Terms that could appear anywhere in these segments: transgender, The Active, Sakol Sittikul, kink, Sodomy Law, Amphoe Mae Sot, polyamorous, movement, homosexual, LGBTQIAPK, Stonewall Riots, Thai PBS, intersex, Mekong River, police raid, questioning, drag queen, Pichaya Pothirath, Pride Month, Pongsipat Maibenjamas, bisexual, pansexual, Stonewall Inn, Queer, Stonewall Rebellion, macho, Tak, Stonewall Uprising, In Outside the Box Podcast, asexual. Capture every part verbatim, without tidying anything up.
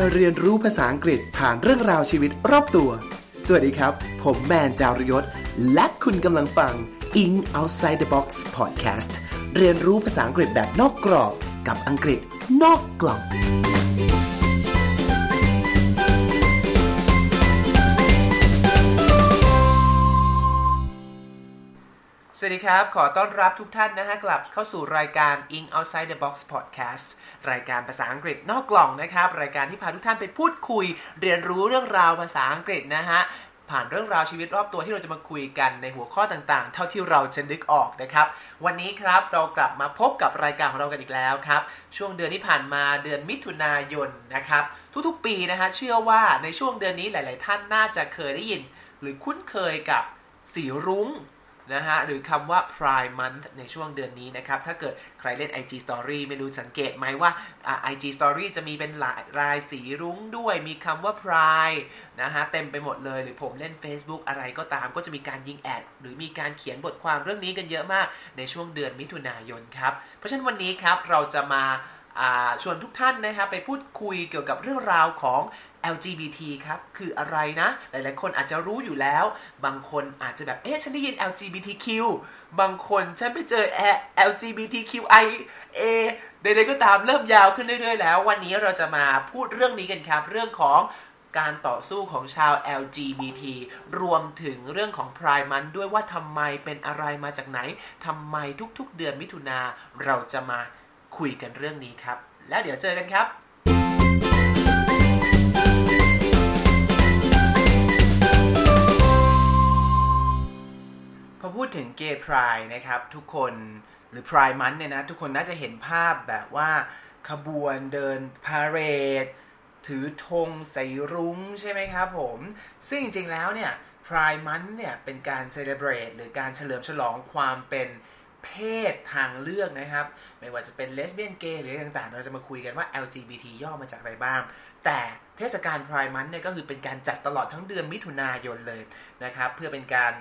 มาเรียนรู้ภาษาอังกฤษผ่านเรื่องราวชีวิตรอบตัวสวัสดีครับผมแมนจารยศและคุณกำลังฟัง In Outside the Box Podcast เรียนรู้ภาษาอังกฤษแบบนอกกรอบกับอังกฤษนอกกล่องสวัสดีครับขอต้อนรับทุกท่านนะฮะกลับเข้าสู่รายการ In Outside the Box Podcast รายการภาษาอังกฤษนอกกล่องนะครับรายการที่พาทุกท่านไปพูดคุยเรียนรู้เรื่องราวภาษาอังกฤษนะฮะผ่านเรื่องราวชีวิตรอบตัวที่เราจะมาคุยกันในหัวข้อต่างๆเท่าที่เราจะนึกออกนะครับวันนี้ครับเรากลับมาพบกับรายการของเรากันอีกแล้วครับช่วงเดือนที่ผ่านมาเดือนมิถุนายนนะครับทุกๆปีนะฮะเชื่อว่าในช่วงเดือนนี้หลายๆท่านน่าจะเคยได้ยินหรือคุ้นเคยกับสีรุ้งนะฮะหรือคำว่า Pride Month ในช่วงเดือนนี้นะครับถ้าเกิดใครเล่น ไอ จี Story ไม่รู้สังเกตไหมว่า ไอ จี Story จะมีเป็นหลายรายสีรุ้งด้วยมีคำว่า Pride นะฮะเต็มไปหมดเลยหรือผมเล่น Facebook อะไรก็ตามก็จะมีการยิงแอดหรือมีการเขียนบทความเรื่องนี้กันเยอะมากในช่วงเดือนมิถุนายนครับเพราะฉะนั้นวันนี้ครับเราจะมาชวนทุกท่านนะครับไปพูดคุยเกี่ยวกับเรื่องราวของ แอล จี บี ที ครับคืออะไรนะหลายๆคนอาจจะรู้อยู่แล้วบางคนอาจจะแบบเอ๊ะฉันได้ยิน แอล จี บี ที คิว บางคนฉันไปเจอ แอล จี บี ที คิว ไอ เอ ใดๆก็ตามเริ่มยาวขึ้นเรื่อยๆแล้ววันนี้เราจะมาพูดเรื่องนี้กันครับเรื่องของการต่อสู้ของชาว แอล จี บี ที รวมถึงเรื่องของ Pride Month ด้วยว่าทำไมเป็นอะไรมาจากไหนทำไมทุกๆเดือนมิถุนาเราจะมาคุยกันเรื่องนี้ครับแล้วเดี๋ยวเจอกันครับพอพูดถึงเกย์ไพร์นะครับทุกคนหรือไพร์มันเนี่ยนะทุกคนน่าจะเห็นภาพแบบว่าขบวนเดินพาเหรดถือธงใส่รุ้งใช่ไหมครับผมซึ่งจริงๆแล้วเนี่ยไพร์มันเนี่ยเป็นการเซเลบเรตหรือการเฉลิมฉลองความเป็นเพศทางเลือกนะครับไม่ว่าจะเป็นเลสเบี้ยนเกย์หรือต่างๆเราจะมาคุยกันว่า แอล จี บี ที ย่อมาจากอะไรบ้างแต่เทศกาล Pride Month เนี่ยก็คือเป็นการจัดตลอดทั้งเดือนมิถุนายนเลยนะครับเพื่อเป็นการ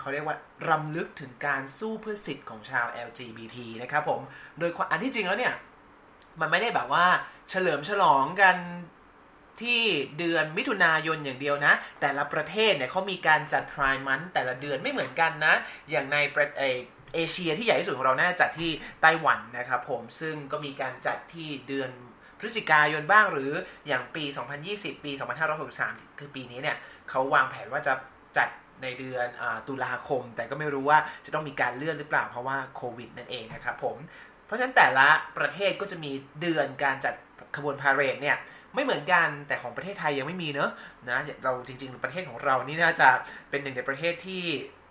เขาเรียกว่ารำลึกถึงการสู้เพื่อสิทธิ์ของชาว แอล จี บี ที นะครับผมโดยอันที่จริงแล้วเนี่ยมันไม่ได้แบบว่าเฉลิมฉลองกันที่เดือนมิถุนายนอย่างเดียวนะแต่ละประเทศเนี่ยเขามีการจัด Pride Month แต่ละเดือนไม่เหมือนกันนะอย่างในประเทศเอเชียที่ใหญ่ที่สุดของเราน่าจัดที่ไต้หวันนะครับผมซึ่งก็มีการจัดที่เดือนพฤศจิกายนบ้างหรืออย่างปีสองพันยี่สิบปีสองพันห้าร้อยหกสิบสามคือปีนี้เนี่ยเขาวางแผนว่าจะจัดในเดือนตุลาคมแต่ก็ไม่รู้ว่าจะต้องมีการเลื่อนหรือเปล่าเพราะว่าโควิดนั่นเองนะครับผมเพราะฉะนั้นแต่ละประเทศก็จะมีเดือนการจัดขบวนพาเหรดเนี่ยไม่เหมือนกันแต่ของประเทศไทยยังไม่มีเนอะนะเราจริงๆประเทศของเรานี่น่าจะเป็นหนึ่งในประเทศที่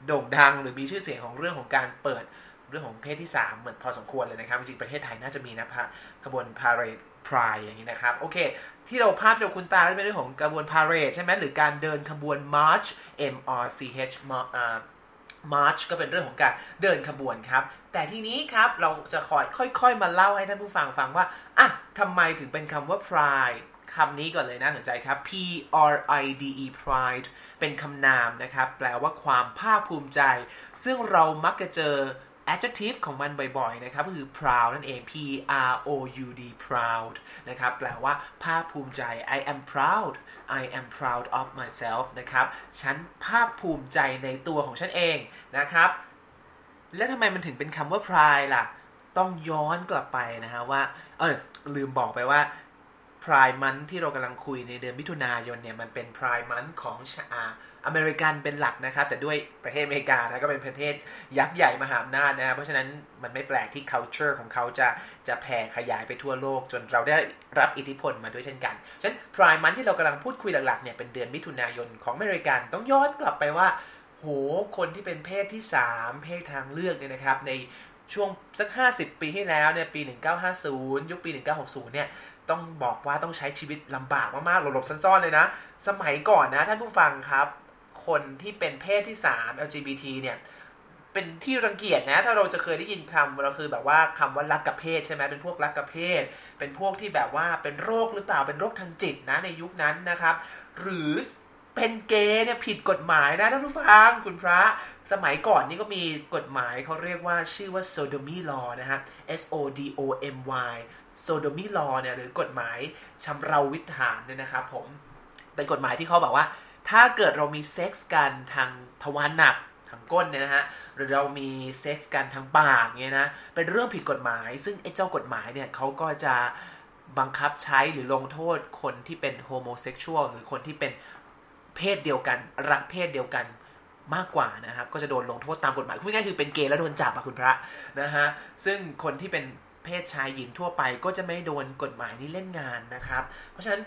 โด่งดังหรือมีชื่อเสียงของเรื่องของการเปิดเรื่องของเพศที่สามเหมือนพอสมควรเลยนะครับจริงๆประเทศไทยน่าจะมีนะพะขบวนพาเหรดไพร์อย่างนี้นะครับโอเคที่เราภาพที่เราคุ้นตาจะเป็นเรื่องของขบวนพาเหรดใช่ไหมหรือการเดินขบวน march m r c h march ก็เป็นเรื่องของการเดินขบวนครับแต่ทีนี้ครับเราจะค่อยๆมาเล่าให้ท่านผู้ฟังฟังว่าอ่ะทำไมถึงเป็นคำว่า prideคำนี้ก่อนเลยน่าสนใจครับ P R I D E Pride เป็นคำนามนะครับแปลว่าความภาคภูมิใจซึ่งเรามักจะเจอ adjective ของมันบ่อยๆนะครับก็คือ proud นั่นเอง P R O U D proud นะครับแปลว่าภาคภูมิใจ I am proud I am proud of myself นะครับฉันภาคภูมิใจในตัวของฉันเองนะครับแล้วทำไมมันถึงเป็นคำว่า Pride ล่ะต้องย้อนกลับไปนะฮะว่าเออลืมบอกไปว่าPride Month ที่เรากำลังคุยในเดือนมิถุนายนเนี่ยมันเป็น Pride Month ของชาอเมริกันเป็นหลักนะครับแต่ด้วยประเทศอเมริกานะก็เป็นประเทศยักษ์ใหญ่มหาอำนาจนะครับเพราะฉะนั้นมันไม่แปลกที่ culture ของเขาจะจะแผ่ขยายไปทั่วโลกจนเราได้รับอิทธิพลมาด้วยเช่นกันฉะนั้น Pride Month ที่เรากำลังพูดคุยหลักๆเนี่ยเป็นเดือนมิถุนายนของอเมริกันต้องย้อนกลับไปว่าโหคนที่เป็นเพศที่สามเพศทางเลือกเนี่ยนะครับในช่วงสักห้าสิบปีที่แล้วเนี่ยปีหนึ่งพันเก้าร้อยห้าสิบยุคปีหนึ่งพันเก้าร้อยหกสิบเนี่ยต้องบอกว่าต้องใช้ชีวิตลำบากมากๆหลบๆซ่อนๆเลยนะสมัยก่อนนะท่านผู้ฟังครับคนที่เป็นเพศที่สาม แอล จี บี ที เนี่ยเป็นที่รังเกียจนะถ้าเราจะเคยได้ยินคำเราคือแบบว่าคำว่ารักกับเพศใช่ไหมเป็นพวกรักกับเพศเป็นพวกที่แบบว่าเป็นโรคหรือเปล่าเป็นโรคทางจิตนะในยุคนั้นนะครับหรือ เป็นเกย์เนี่ยผิดกฎหมายนะท่านผู้ฟังคุณพระสมัยก่อนนี่ก็มีกฎหมายเขาเรียกว่าชื่อว่า Sodomy Law นะฮะ S O D O M Y Sodomy Law เนี่ยหรือกฎหมายชำเราวิถานเนี่ยนะครับผมเป็นกฎหมายที่เขาบอกว่าถ้าเกิดเรามีเซ็กส์กันทางทวารหนักทางก้นเนี่ยนะฮะหรือเรามีเซ็กส์กันทางปากเงี้ยนะเป็นเรื่องผิดกฎหมายซึ่งไอ้เจ้ากฎหมายเนี่ยเขาก็จะบังคับใช้หรือลงโทษคนที่เป็นโฮโมเซ็กชวลหรือคนที่เป็นเพศเดียวกันรักเพศเดียวกันมากกว่านะครับก็จะโดนลงโทษตามกฎหมายพูดง่ายคือเป็นเกย์แล้วโดนจับอะคุณพระนะฮะซึ่งคนที่เป็นเพศชายหญิงทั่วไปก็จะไม่โดนกฎหมายนี้เล่นงานนะครับเพราะฉะนั้น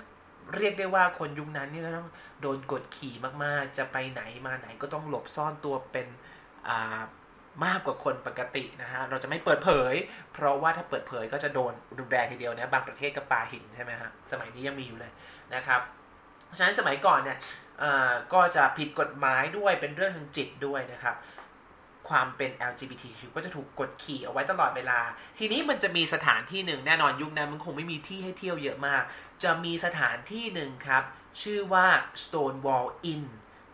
เรียกได้ว่าคนยุคนั้นนี่ก็ต้องโดนกดขี่มากๆจะไปไหนมาไหนก็ต้องหลบซ่อนตัวเป็นอ่ามากกว่าคนปกตินะฮะเราจะไม่เปิดเผยเพราะว่าถ้าเปิดเผยก็จะโดนรุนแรงทีเดียวนะบางประเทศก็ปาหินใช่ไหมฮะสมัยนี้ยังมีอยู่เลยนะครับเพราะฉะนั้นสมัยก่อนเนี่ยก็จะผิดกฎหมายด้วยเป็นเรื่องทางจิตด้วยนะครับความเป็น แอล จี บี ที คิว ก็จะถูกกดขี่เอาไว้ตลอดเวลาทีนี้มันจะมีสถานที่หนึ่งแน่นอนยุคนั้นมันคงไม่มีที่ให้เที่ยวเยอะมากจะมีสถานที่หนึ่งครับชื่อว่า Stonewall Inn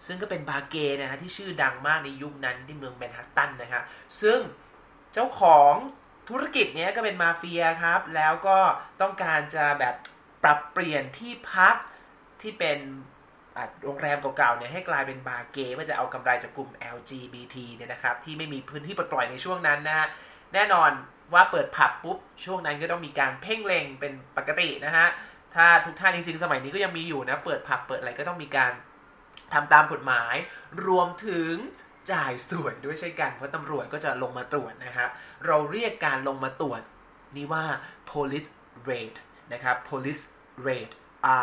ซึ่งก็เป็นบาร์เกย์นะฮะที่ชื่อดังมากในยุคนั้นที่เมืองแมนฮัตตันนะครับซึ่งเจ้าของธุรกิจเนี้ยก็เป็นมาเฟียครับแล้วก็ต้องการจะแบบปรับเปลี่ยนที่พักที่เป็นโรงแรมเก่าๆเนี่ยให้กลายเป็นบาร์เกย์เพื่อจะเอากำไรจากกลุ่ม แอล จี บี ที เนี่ยนะครับที่ไม่มีพื้นที่ปลดปล่อยในช่วงนั้นนะฮะแน่นอนว่าเปิดผับปุ๊บช่วงนั้นก็ต้องมีการเพ่งเล็งเป็นปกตินะฮะถ้าทุกท่านจริงๆสมัยนี้ก็ยังมีอยู่นะเปิดผับเปิดอะไรก็ต้องมีการทำตามกฎหมายรวมถึงจ่ายสวยด้วยเช่นกันเพราะตำรวจก็จะลงมาตรวจนะครับเราเรียกการลงมาตรวจนี่ว่า police raid นะครับ police raid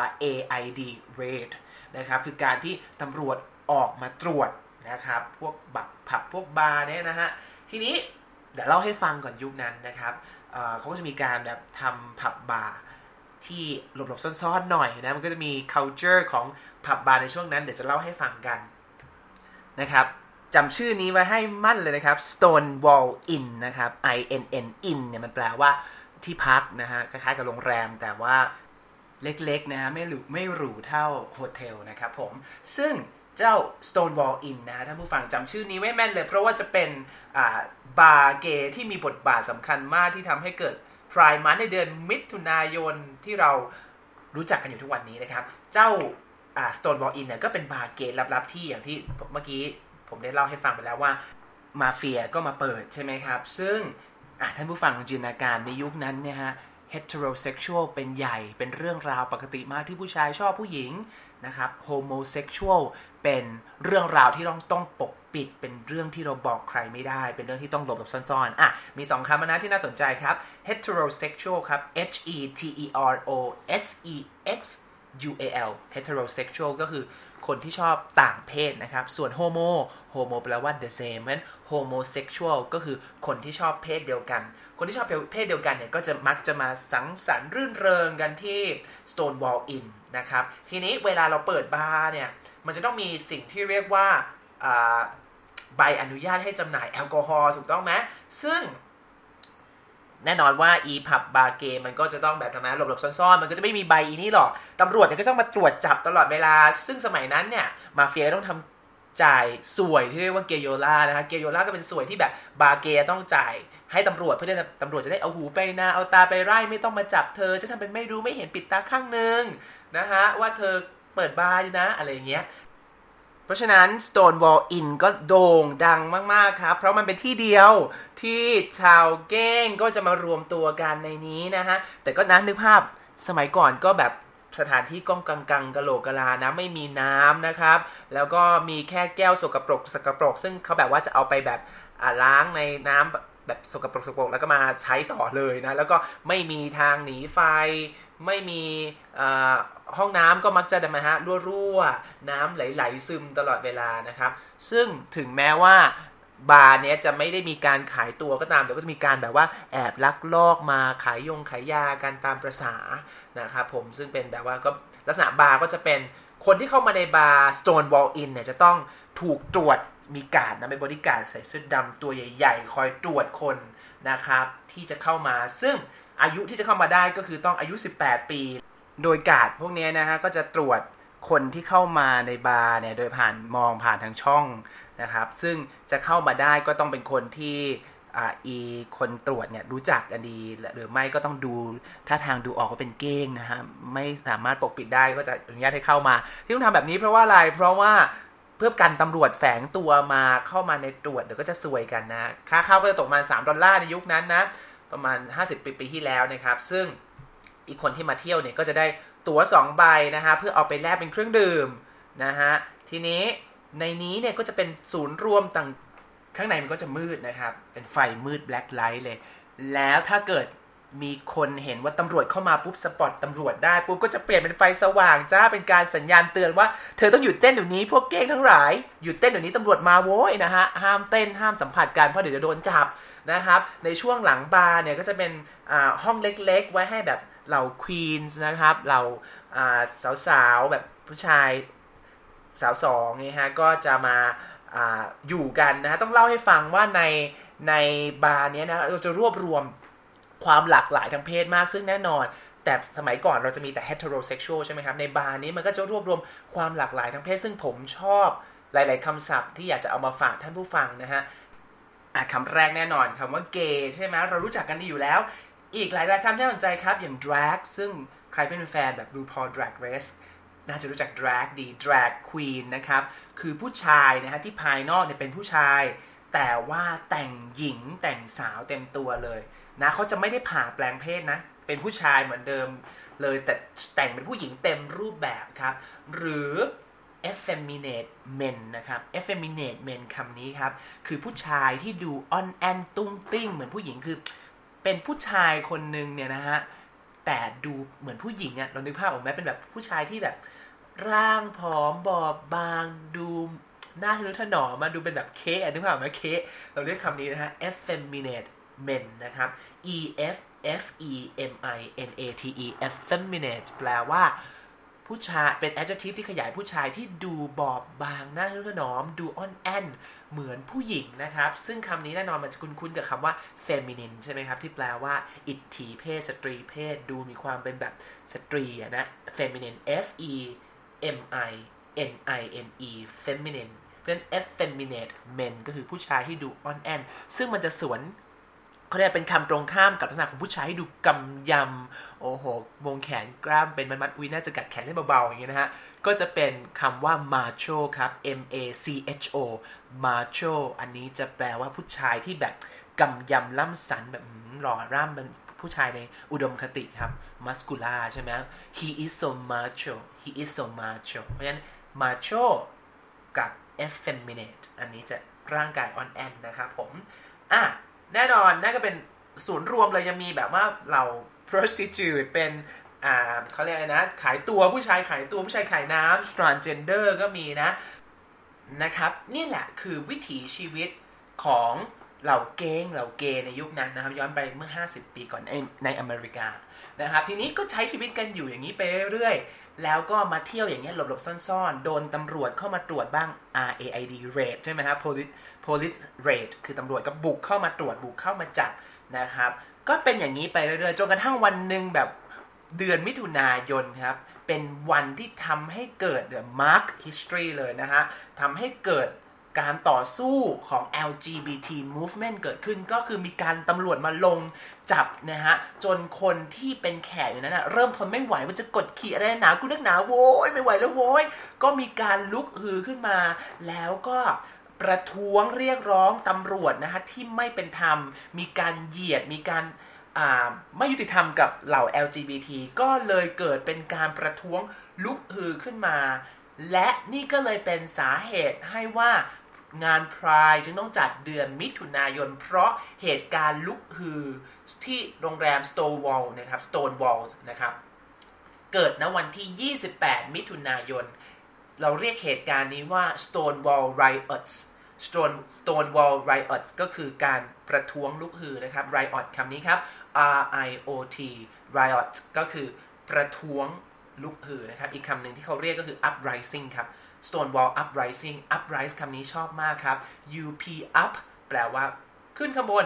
R A I D raidนะครับคือการที่ตำรวจออกมาตรวจนะครับพวกบับผับพวกบาร์เนี่ยนะฮะทีนี้เดี๋ยวเล่าให้ฟังก่อนยุคนั้นนะครับ เอ่อ เขาก็จะมีการแบบทำผับบาร์ที่หลบๆซ่อนๆหน่อยนะมันก็จะมี culture ของผับบาร์ในช่วงนั้นเดี๋ยวจะเล่าให้ฟังกันนะครับจำชื่อนี้ไว้ให้มั่นเลยนะครับ Stonewall Inn นะครับ I N N Inn เนี่ยมันแปลว่าที่พักนะฮะคล้ายๆกับโรงแรมแต่ว่าเล็กๆนะไม่หรูไม่หรูเท่าโฮเทลนะครับผมซึ่งเจ้า Stonewall Inn นะท่านผู้ฟังจำชื่อนี้ไว้แม่นเลยเพราะว่าจะเป็นบาร์เกย์ที่มีบทบาทสำคัญมากที่ทำให้เกิด Pride Month ในเดือนมิถุนายนที่เรารู้จักกันอยู่ทุกวันนี้นะครับเจ้า Stonewall Inn เนี่ยก็เป็นบาร์เกย์ลับๆที่อย่างที่เมื่อกี้ผมได้เล่าให้ฟังไปแล้วว่ามาเฟียก็มาเปิดใช่ไหมครับซึ่งท่านผู้ฟังจินตนาการในยุคนั้นเนี่ยฮะheterosexual เป็นใหญ่เป็นเรื่องราวปกติมากที่ผู้ชายชอบผู้หญิงนะครับ homosexual เป็นเรื่องราวที่ต้องต้องปกปิดเป็นเรื่องที่เราบอกใครไม่ได้เป็นเรื่องที่ต้องหลบแบบซ่อนๆอ่ะมีสองคำนะที่น่าสนใจครับ heterosexual ครับ h e t e r o s e x u a l heterosexual ก็คือคนที่ชอบต่างเพศนะครับส่วน homo homo แปลว่า the same นั้น homosexual ก็คือคนที่ชอบเพศเดียวกันคนที่ชอบเพศเดียวกันเนี่ยก็จะมักจะมาสังสรรค์รื่นเริงกันที่ Stonewall Inn นะครับทีนี้เวลาเราเปิดบาร์เนี่ยมันจะต้องมีสิ่งที่เรียกว่าใบอนุญาตให้จำหน่ายแอลกอฮอล์ถูกต้องไหมซึ่งแน่นอนว่าอีผับบาร์เกย์มันก็จะต้องแบบทำไมหลบๆซ่อนๆมันก็จะไม่มีใบอีนี่หรอกตำรวจเนี่ยก็ต้องมาตรวจจับตลอดเวลาซึ่งสมัยนั้นเนี่ยมาเฟียต้องทำจ่ายสวยที่เรียกว่าเกโยล่านะคะเกโยล่าก็เป็นสวยที่แบบบาร์เกย์ต้องจ่ายให้ตำรวจเพื่อที่ตำรวจจะได้เอาหูไปหน้าเอาตาไปไล่ไม่ต้องมาจับเธอจะทำเป็นไม่รู้ไม่เห็นปิดตาข้างนึงนะฮะว่าเธอเปิดบาร์นะอะไรอย่างเงี้ยเพราะฉะนั้น Stonewall Inn ก็โด่งดังมากๆครับเพราะมันเป็นที่เดียวที่ชาวเก้งก็จะมารวมตัวกันในนี้นะฮะแต่ก็นั้นนึกภาพสมัยก่อนก็แบบสถานที่ก้องกังกังกะโหลกกะลานะไม่มีน้ำนะครับแล้วก็มีแค่แก้วสกปรกสกปรกซึ่งเขาแบบว่าจะเอาไปแบบล้างในน้ำแบบสกปรกสกปรกแล้วก็มาใช้ต่อเลยนะแล้วก็ไม่มีทางหนีไฟไม่มีห้องน้ำก็มักจะนะฮะรั่วๆน้ำไหลๆซึมตลอดเวลานะครับซึ่งถึงแม้ว่าบาร์เนี้ยจะไม่ได้มีการขายตัวก็ตามแต่ก็จะมีการแบบว่าแอบลักลอบมาขายยงขายยากันตามประสานะครับผมซึ่งเป็นแบบว่าก็ลักษณะบาร์ก็จะเป็นคนที่เข้ามาในบาร์ Stonewall Inn เนี่ยจะต้องถูกตรวจมีการ์ดนะเป็นบอดี้การ์ดใส่เสื้อดำตัวใหญ่ๆคอยตรวจคนนะครับที่จะเข้ามาซึ่งอายุที่จะเข้ามาได้ก็คือต้องอายุสิบแปดปีโดยการ์ดพวกนี้นะฮะก็จะตรวจ คนที่เข้ามาในบาร์เนี่ยโดยผ่านมองผ่านทางช่องนะครับซึ่งจะเข้ามาได้ก็ต้องเป็นคนที่อ่าอีคนตรวจเนี่ยรู้จักกันดีหรือไม่ก็ต้องดูท่าทางดูออกว่าเป็นเก้งนะฮะไม่สามารถปกปิดได้ก็จะอนุญาตให้เข้ามาที่ต้องทำแบบนี้เพราะว่าอะไรเพราะว่าเพื่อกันตำรวจแฝงตัวมาเข้ามาในตรวจเดี๋ยวก็จะซวยกันนะค่าเข้าก็จะตกมาสามดอลลาร์ในยุคนั้นนะประมาณห้าสิบปีที่แล้วนะครับซึ่งอีกคนที่มาเที่ยวเนี่ยก็จะได้ตั๋วสองใบนะฮะเพื่อเอาไปแลกเป็นเครื่องดื่มนะฮะทีนี้ในนี้เนี่ยก็จะเป็นศูนย์รวมต่างข้างในมันก็จะมืดนะครับเป็นไฟมืดแบล็คไลท์เลยแล้วถ้าเกิดมีคนเห็นว่าตำรวจเข้ามาปุ๊บสปอตตำรวจได้ปุ๊บก็จะเปลี่ยนเป็นไฟสว่างจ้าเป็นการสัญญาณเตือนว่าเธอต้องหยุดเต้นเดี๋ยวนี้พวกเก้งทั้งหลายหยุดเต้นเดี๋ยวนี้ตำรวจมาโว้ยนะฮะห้ามเต้นห้ามสัมผัสกันเพราะเดี๋ยวจะโดนจับนะครับในช่วงหลังบาร์เนี่ยก็จะเป็นอ่าห้องเล็กๆไว้ให้แบบเหล่าควีนส์นะครับเหล่าอ่าสาวๆแบบผู้ชายสาวสองนี่ฮะก็จะมาอ่าอยู่กันนะฮะต้องเล่าให้ฟังว่าในในบาร์เนี้ยนะเราจะรวบรวมความหลากหลายทางเพศมากซึ่งแน่นอนแต่สมัยก่อนเราจะมีแต่ heterosexual ใช่ไหมครับในบาร์นี้มันก็จะรวบรวมความหลากหลายทางเพศซึ่งผมชอบหลายๆคำศัพท์ที่อยากจะเอามาฝากท่านผู้ฟังนะฮะอ่ะคำแรกแน่นอนคำว่าเกย์ใช่ไหมเรารู้จักกันดีอยู่แล้วอีกหลายๆคำที่น่าสนใจครับอย่าง drag ซึ่งใครเป็นแฟนแบบ RuPaul Drag Race น่าจะรู้จัก drag ดี drag queen นะครับคือผู้ชายนะฮะที่ภายนอกเนี่ยเป็นผู้ชายแต่ว่าแต่งหญิงแต่งสาวเต็มตัวเลยนะเขาจะไม่ได้ผ่าแปลงเพศนะเป็นผู้ชายเหมือนเดิมเลยแต่แต่งเป็นผู้หญิงเต็มรูปแบบครับหรือ effeminate men นะครับ effeminate men คำนี้ครับคือผู้ชายที่ดูอ่อนแอตุ้งติ้งเหมือนผู้หญิงคือเป็นผู้ชายคนนึงเนี่ยนะฮะแต่ดูเหมือนผู้หญิงอะเรานึกภาพออกไหมเป็นแบบผู้ชายที่แบบร่างผอมบอบบางดูหน้าทะนุถนอมมาดูเป็นแบบเค้กนึกภาพออกไหมเค้กเราเรียกคำนี้นะฮะ effeminate men นะครับ e f f e m i n a t e effeminate แปลว่าผู้ชายเป็น adjective ที่ขยายผู้ชายที่ดูบอบบางหน้าทะนุถนอมดูอ่อนแอเหมือนผู้หญิงนะครับซึ่งคำนี้แน่นอนมันจะคุ้นๆกับคำว่า feminine ใช่ไหมครับที่แปลว่าอิทธิเพศสตรีเพศดูมีความเป็นแบบสตรีอะนะ feminine f e m i n i n e feminine เพราะฉะนั้น effeminate men ก็คือผู้ชายที่ดูอ่อนแอซึ่งมันจะสวนเขาเรียกเป็นคำตรงข้ามกับลักษณะของผู้ชายที่ดูกำยำโอ้โหวงแขนกล้ามเป็นมัดๆอุ้ยน่าจะกัดแขนได้เบาๆอย่างเงี้ยนะฮะก็จะเป็นคำว่า macho ครับ m a c h o macho อันนี้จะแปลว่าผู้ชายที่แบบกำยำล่ำสันแบบหล่อร่ำเป็นผู้ชายในอุดมคติครับ muscular ใช่ไหม he is so macho he is so macho เพราะฉะนั้น macho กับ effeminate อันนี้จะร่างกายอ่อนแอนะครับผมอ่ะแน่นอนน่าก็เป็นศูนย์รวมเลยยังมีแบบว่าเรา prostitute เป็นอ่าเขาเรียกอะไรนะขายตัวผู้ชายขายตัวผู้ชายขายน้ำ transgender ก็มีนะนะครับนี่แหละคือวิถีชีวิตของเหล่าเก้งเหล่าเกย์ในยุคนั้นนะครับย้อนไปเมื่อห้าสิบปีก่อนในในอเมริกานะครับทีนี้ก็ใช้ชีวิตกันอยู่อย่างนี้ไปเรื่อยๆแล้วก็มาเที่ยวอย่างเงี้ยหลบๆซ่อนๆโดนตำรวจเข้ามาตรวจบ้าง raid raid ใช่ไหมครับ police police raid คือตำรวจก็บุกเข้ามาตรวจบุกเข้ามาจับนะครับก็เป็นอย่างนี้ไปเรื่อยๆจนกระทั่งวันนึงแบบเดือนมิถุนายนครับเป็นวันที่ทำให้เกิด the mark history เลยนะฮะทำให้เกิดการต่อสู้ของ แอล จี บี ที movement เกิดขึ้นก็คือมีการตำรวจมาลงจับนะฮะจนคนที่เป็นแขกอยู่นั้นนะเริ่มทนไม่ไหวว่าจะกดขี่อะไรหนากูนักหนาโว้ยไม่ไหวแล้วโว้ยก็มีการลุกฮือขึ้นมาแล้วก็ประท้วงเรียกร้องตำรวจนะฮะที่ไม่เป็นธรรมมีการเหยียดมีการไม่ยุติธรรมกับเหล่า แอล จี บี ที ก็เลยเกิดเป็นการประท้วงลุกฮือขึ้นมาและนี่ก็เลยเป็นสาเหตุให้ว่างาน Pride จึงต้องจัดเดือนมิถุนายนเพราะเหตุการณ์ลุกฮือที่โรงแรม Stonewall นะครับ Stonewall นะครับเกิดณวันที่ยี่สิบแปดมิถุนายนเราเรียกเหตุการณ์นี้ว่า Stonewall Riots Stone Stonewall Riots ก็คือการประท้วงลุกฮือนะครับ Riot คำนี้ครับ R I O T Riot ก็คือประท้วงลุกฮือนะครับอีกคำหนึ่งที่เขาเรียกก็คือ uprising ครับ Stonewall uprising uprise คำนี้ชอบมากครับ up up แปลว่าขึ้นข้างบน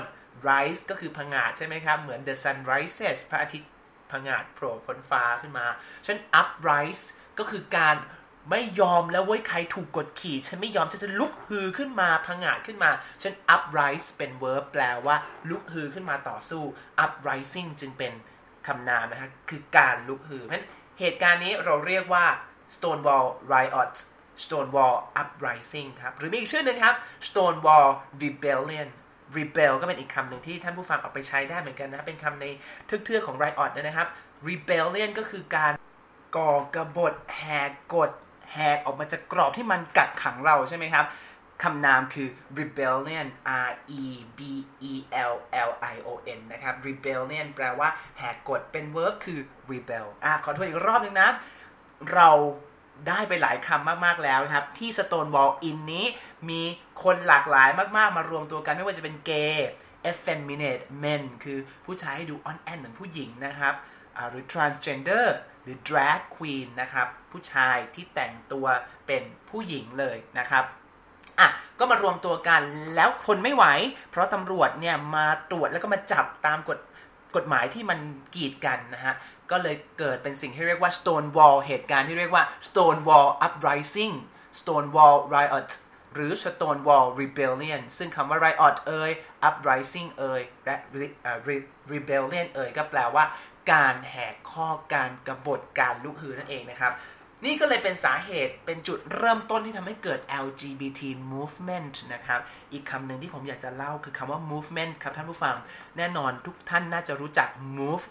rise ก็คือผงาดใช่ไหมครับเหมือน the sun rises พระอาทิตย์ผงาดโผล่พ้นฟ้าขึ้นมาฉะนั้น uprise ก็คือการ ไม่ยอมแล้วเว้ยใครถูกกดขี่ฉันไม่ยอมฉันจะลุกฮือขึ้นมาผงาดขึ้นมาฉัน uprise เป็น verb แปลว่าลุกฮือขึ้นมาต่อสู้ uprising จึงเป็นคำนามนะครับคือการลุกฮือเพราะฉะนั้นเหตุการณ์นี้เราเรียกว่า Stonewall Riots Stonewall Uprising ครับหรือมีอีกชื่อนึงครับ Stonewall Rebellion Rebel ก็เป็นอีกคำหนึ่งที่ท่านผู้ฟังเอาไปใช้ได้เหมือนกันนะเป็นคำในทึกๆของ Riot นะครับ Rebellion ก็คือการก่อกบฏแหกกฎแหกออกมาจากกรอบที่มันกัดขังเราใช่ไหมครับคำนามคือ Rebellion R E B E L L I O N นะครับ Rebellion แปลว่าแหกกฎเป็น verb คือ Rebel อ่ะขอทวนอีกรอบนึงนะเราได้ไปหลายคำมากๆแล้วนะครับที่ Stonewall Inn นี้มีคนหลากหลายมากๆมารวมตัวกันไม่ว่าจะเป็นเกย์ effeminate men คือผู้ชายดูอ่อนแอเหมือนผู้หญิงนะครับหรือ transgender หรือ drag queen นะครับผู้ชายที่แต่งตัวเป็นผู้หญิงเลยนะครับอ่ะก็มารวมตัวกันแล้วคนไม่ไหวเพราะตำรวจเนี่ยมาตรวจแล้วก็มาจับตามกฎกฎหมายที่มันกีดกันนะฮะก็เลยเกิดเป็นสิ่งที่เรียกว่า Stonewall เหตุการณ์ที่เรียกว่า Stonewall Uprising Stonewall Riot หรือ Stonewall Rebellion ซึ่งคำว่า Riot เอ่ย Uprising เอ่ยและ Rebellion เอ่ยก็แปลว่าการแหกข้อการกบฏการลุกฮือนั่นเองนะครับนี่ก็เลยเป็นสาเหตุเป็นจุดเริ่มต้นที่ทำให้เกิด แอล จี บี ที movement นะครับอีกคำหนึ่งที่ผมอยากจะเล่าคือคำว่า movement ครับท่านผู้ฟังแน่นอนทุกท่านน่าจะรู้จัก move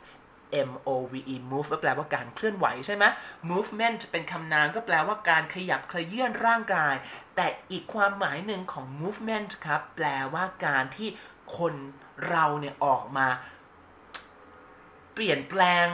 m o v e move แปลว่าการเคลื่อนไหวใช่ไหม movement เป็นคำนามก็แปลว่าการขยับเคลื่อนร่างกายแต่อีกความหมายหนึ่งของ movement ครับแปลว่าการที่คนเราเนี่ยออกมาเปลี่ยนแปลง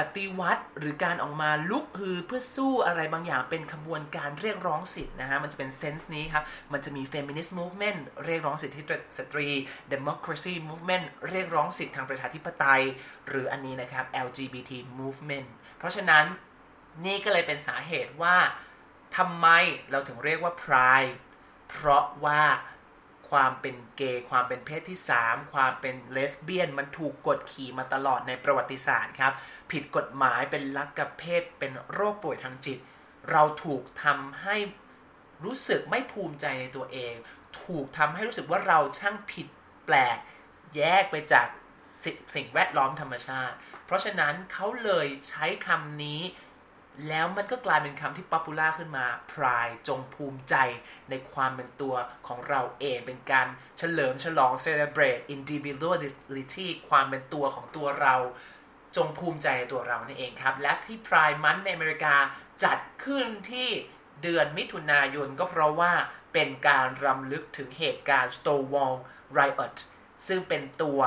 ปฏิวัติหรือการออกมาลุกฮือเพื่อสู้อะไรบางอย่างเป็นขบวนการเรียกร้องสิทธินะฮะมันจะเป็นเซนส์นี้ครับมันจะมี feminist movement เรียกร้องสิทธิสตรี democracy movement เรียกร้องสิทธิทางประชาธิปไตยหรืออันนี้นะครับ แอล จี บี ที movement เพราะฉะนั้นนี่ก็เลยเป็นสาเหตุว่าทำไมเราถึงเรียกว่า Pride เพราะว่าความเป็นเกย์ความเป็นเพศที่สามความเป็นเลสเบี้ยนมันถูกกดขี่มาตลอดในประวัติศาสตร์ครับผิดกฎหมายเป็นลักกับเพศเป็นโรคป่วยทางจิตเราถูกทำให้รู้สึกไม่ภูมิใจในตัวเองถูกทำให้รู้สึกว่าเราช่างผิดแปลกแยกไปจากสิ่งแวดล้อมธรรมชาติเพราะฉะนั้นเขาเลยใช้คำนี้แล้วมันก็กลายเป็นคำที่ป๊อปปูล่าขึ้นมา Pride จงภูมิใจในความเป็นตัวของเราเองเป็นการเฉลิมฉลอง Celebrate Individuality ความเป็นตัวของตัวเราจงภูมิใจในตัวเรานั่นเองครับและที่ Pride Month ในอเมริกาจัดขึ้นที่เดือนมิถุนายนก็เพราะว่าเป็นการรำลึกถึงเหตุการณ์ Stonewall Riot ซึ่งเป็นตัว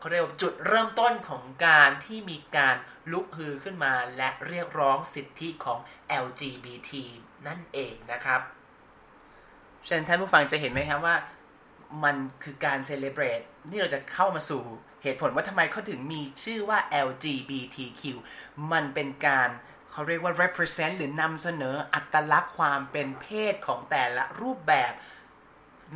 เขาเรียกว่าจุดเริ่มต้นของการที่มีการลุกฮือขึ้นมาและเรียกร้องสิทธิของ แอล จี บี ที นั่นเองนะครับฉะนั้นท่านผู้ฟังจะเห็นไหมครับว่ามันคือการเซเลเบรตนี่เราจะเข้ามาสู่เหตุผลว่าทำไมเขาถึงมีชื่อว่า แอล จี บี ที คิว มันเป็นการเขาเรียกว่า represent หรือนำเสนออัตลักษณ์ความเป็นเพศของแต่ละรูปแบบ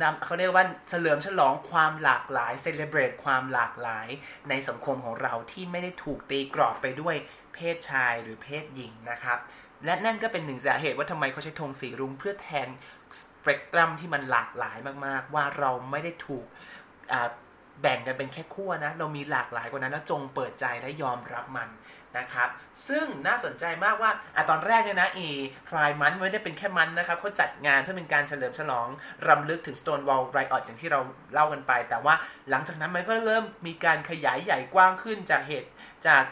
นำเขาเรียกว่าเฉลิมฉลองความหลากหลายเซเลเบรตความหลากหลายในสังคมของเราที่ไม่ได้ถูกตีกรอบไปด้วยเพศชายหรือเพศหญิงนะครับและนั่นก็เป็นหนึ่งสาเหตุว่าทำไมเขาใช้ธงสีรุ้งเพื่อแทนสเปกตรัมที่มันหลากหลายมากๆว่าเราไม่ได้ถูกแบ่งกันเป็นแค่ขั้วนะเรามีหลากหลายกว่านั้นแล้วจงเปิดใจและยอมรับมันนะครับซึ่งน่าสนใจมากว่าอ่ะตอนแรกเนี่ยนะอีไพรมันไม่ได้เป็นแค่มันนะครับเขาจัดงานเพื่อเป็นการเฉลิมฉลองรำลึกถึง Stonewall Riot อย่างที่เราเล่ากันไปแต่ว่าหลังจากนั้นมันก็เริ่มมีการขยายใหญ่กว้างขึ้นจากเหตุจาก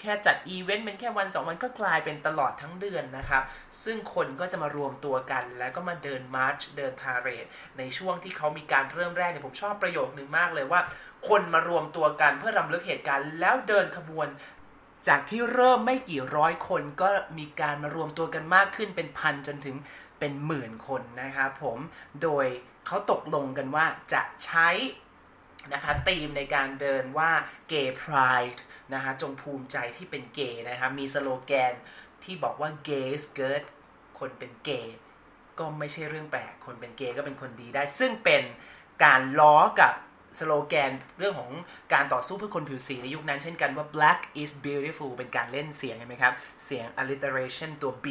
แค่จัดอีเวนต์เป็นแค่วันสองวันก็กลายเป็นตลอดทั้งเดือนนะครับซึ่งคนก็จะมารวมตัวกันแล้วก็มาเดินมาร์ชเดินพาเหรดในช่วงที่เขามีการเริ่มแรกเนี่ยผมชอบประโยคนึงมากเลยว่าคนมารวมตัวกันเพื่อรำลึกเหตุการณ์แล้วเดินขบวนจากที่เริ่มไม่กี่ร้อยคนก็มีการมารวมตัวกันมากขึ้นเป็นพันจนถึงเป็นหมื่นคนนะครับผมโดยเขาตกลงกันว่าจะใช้นะคะธีมในการเดินว่า Gay Pride นะฮะจงภูมิใจที่เป็นเกย์นะคะมีสโลแกนที่บอกว่า Gay is good คนเป็นเกย์ก็ไม่ใช่เรื่องแปลกคนเป็นเกย์ก็เป็นคนดีได้ซึ่งเป็นการล้อกับสโลแกนเรื่องของการต่อสู้เพื่อคนผิวสีในยุคนั้นเช่นกันว่า black is beautiful เป็นการเล่นเสียงใช่ไหมครับเสียง alliteration ตัว b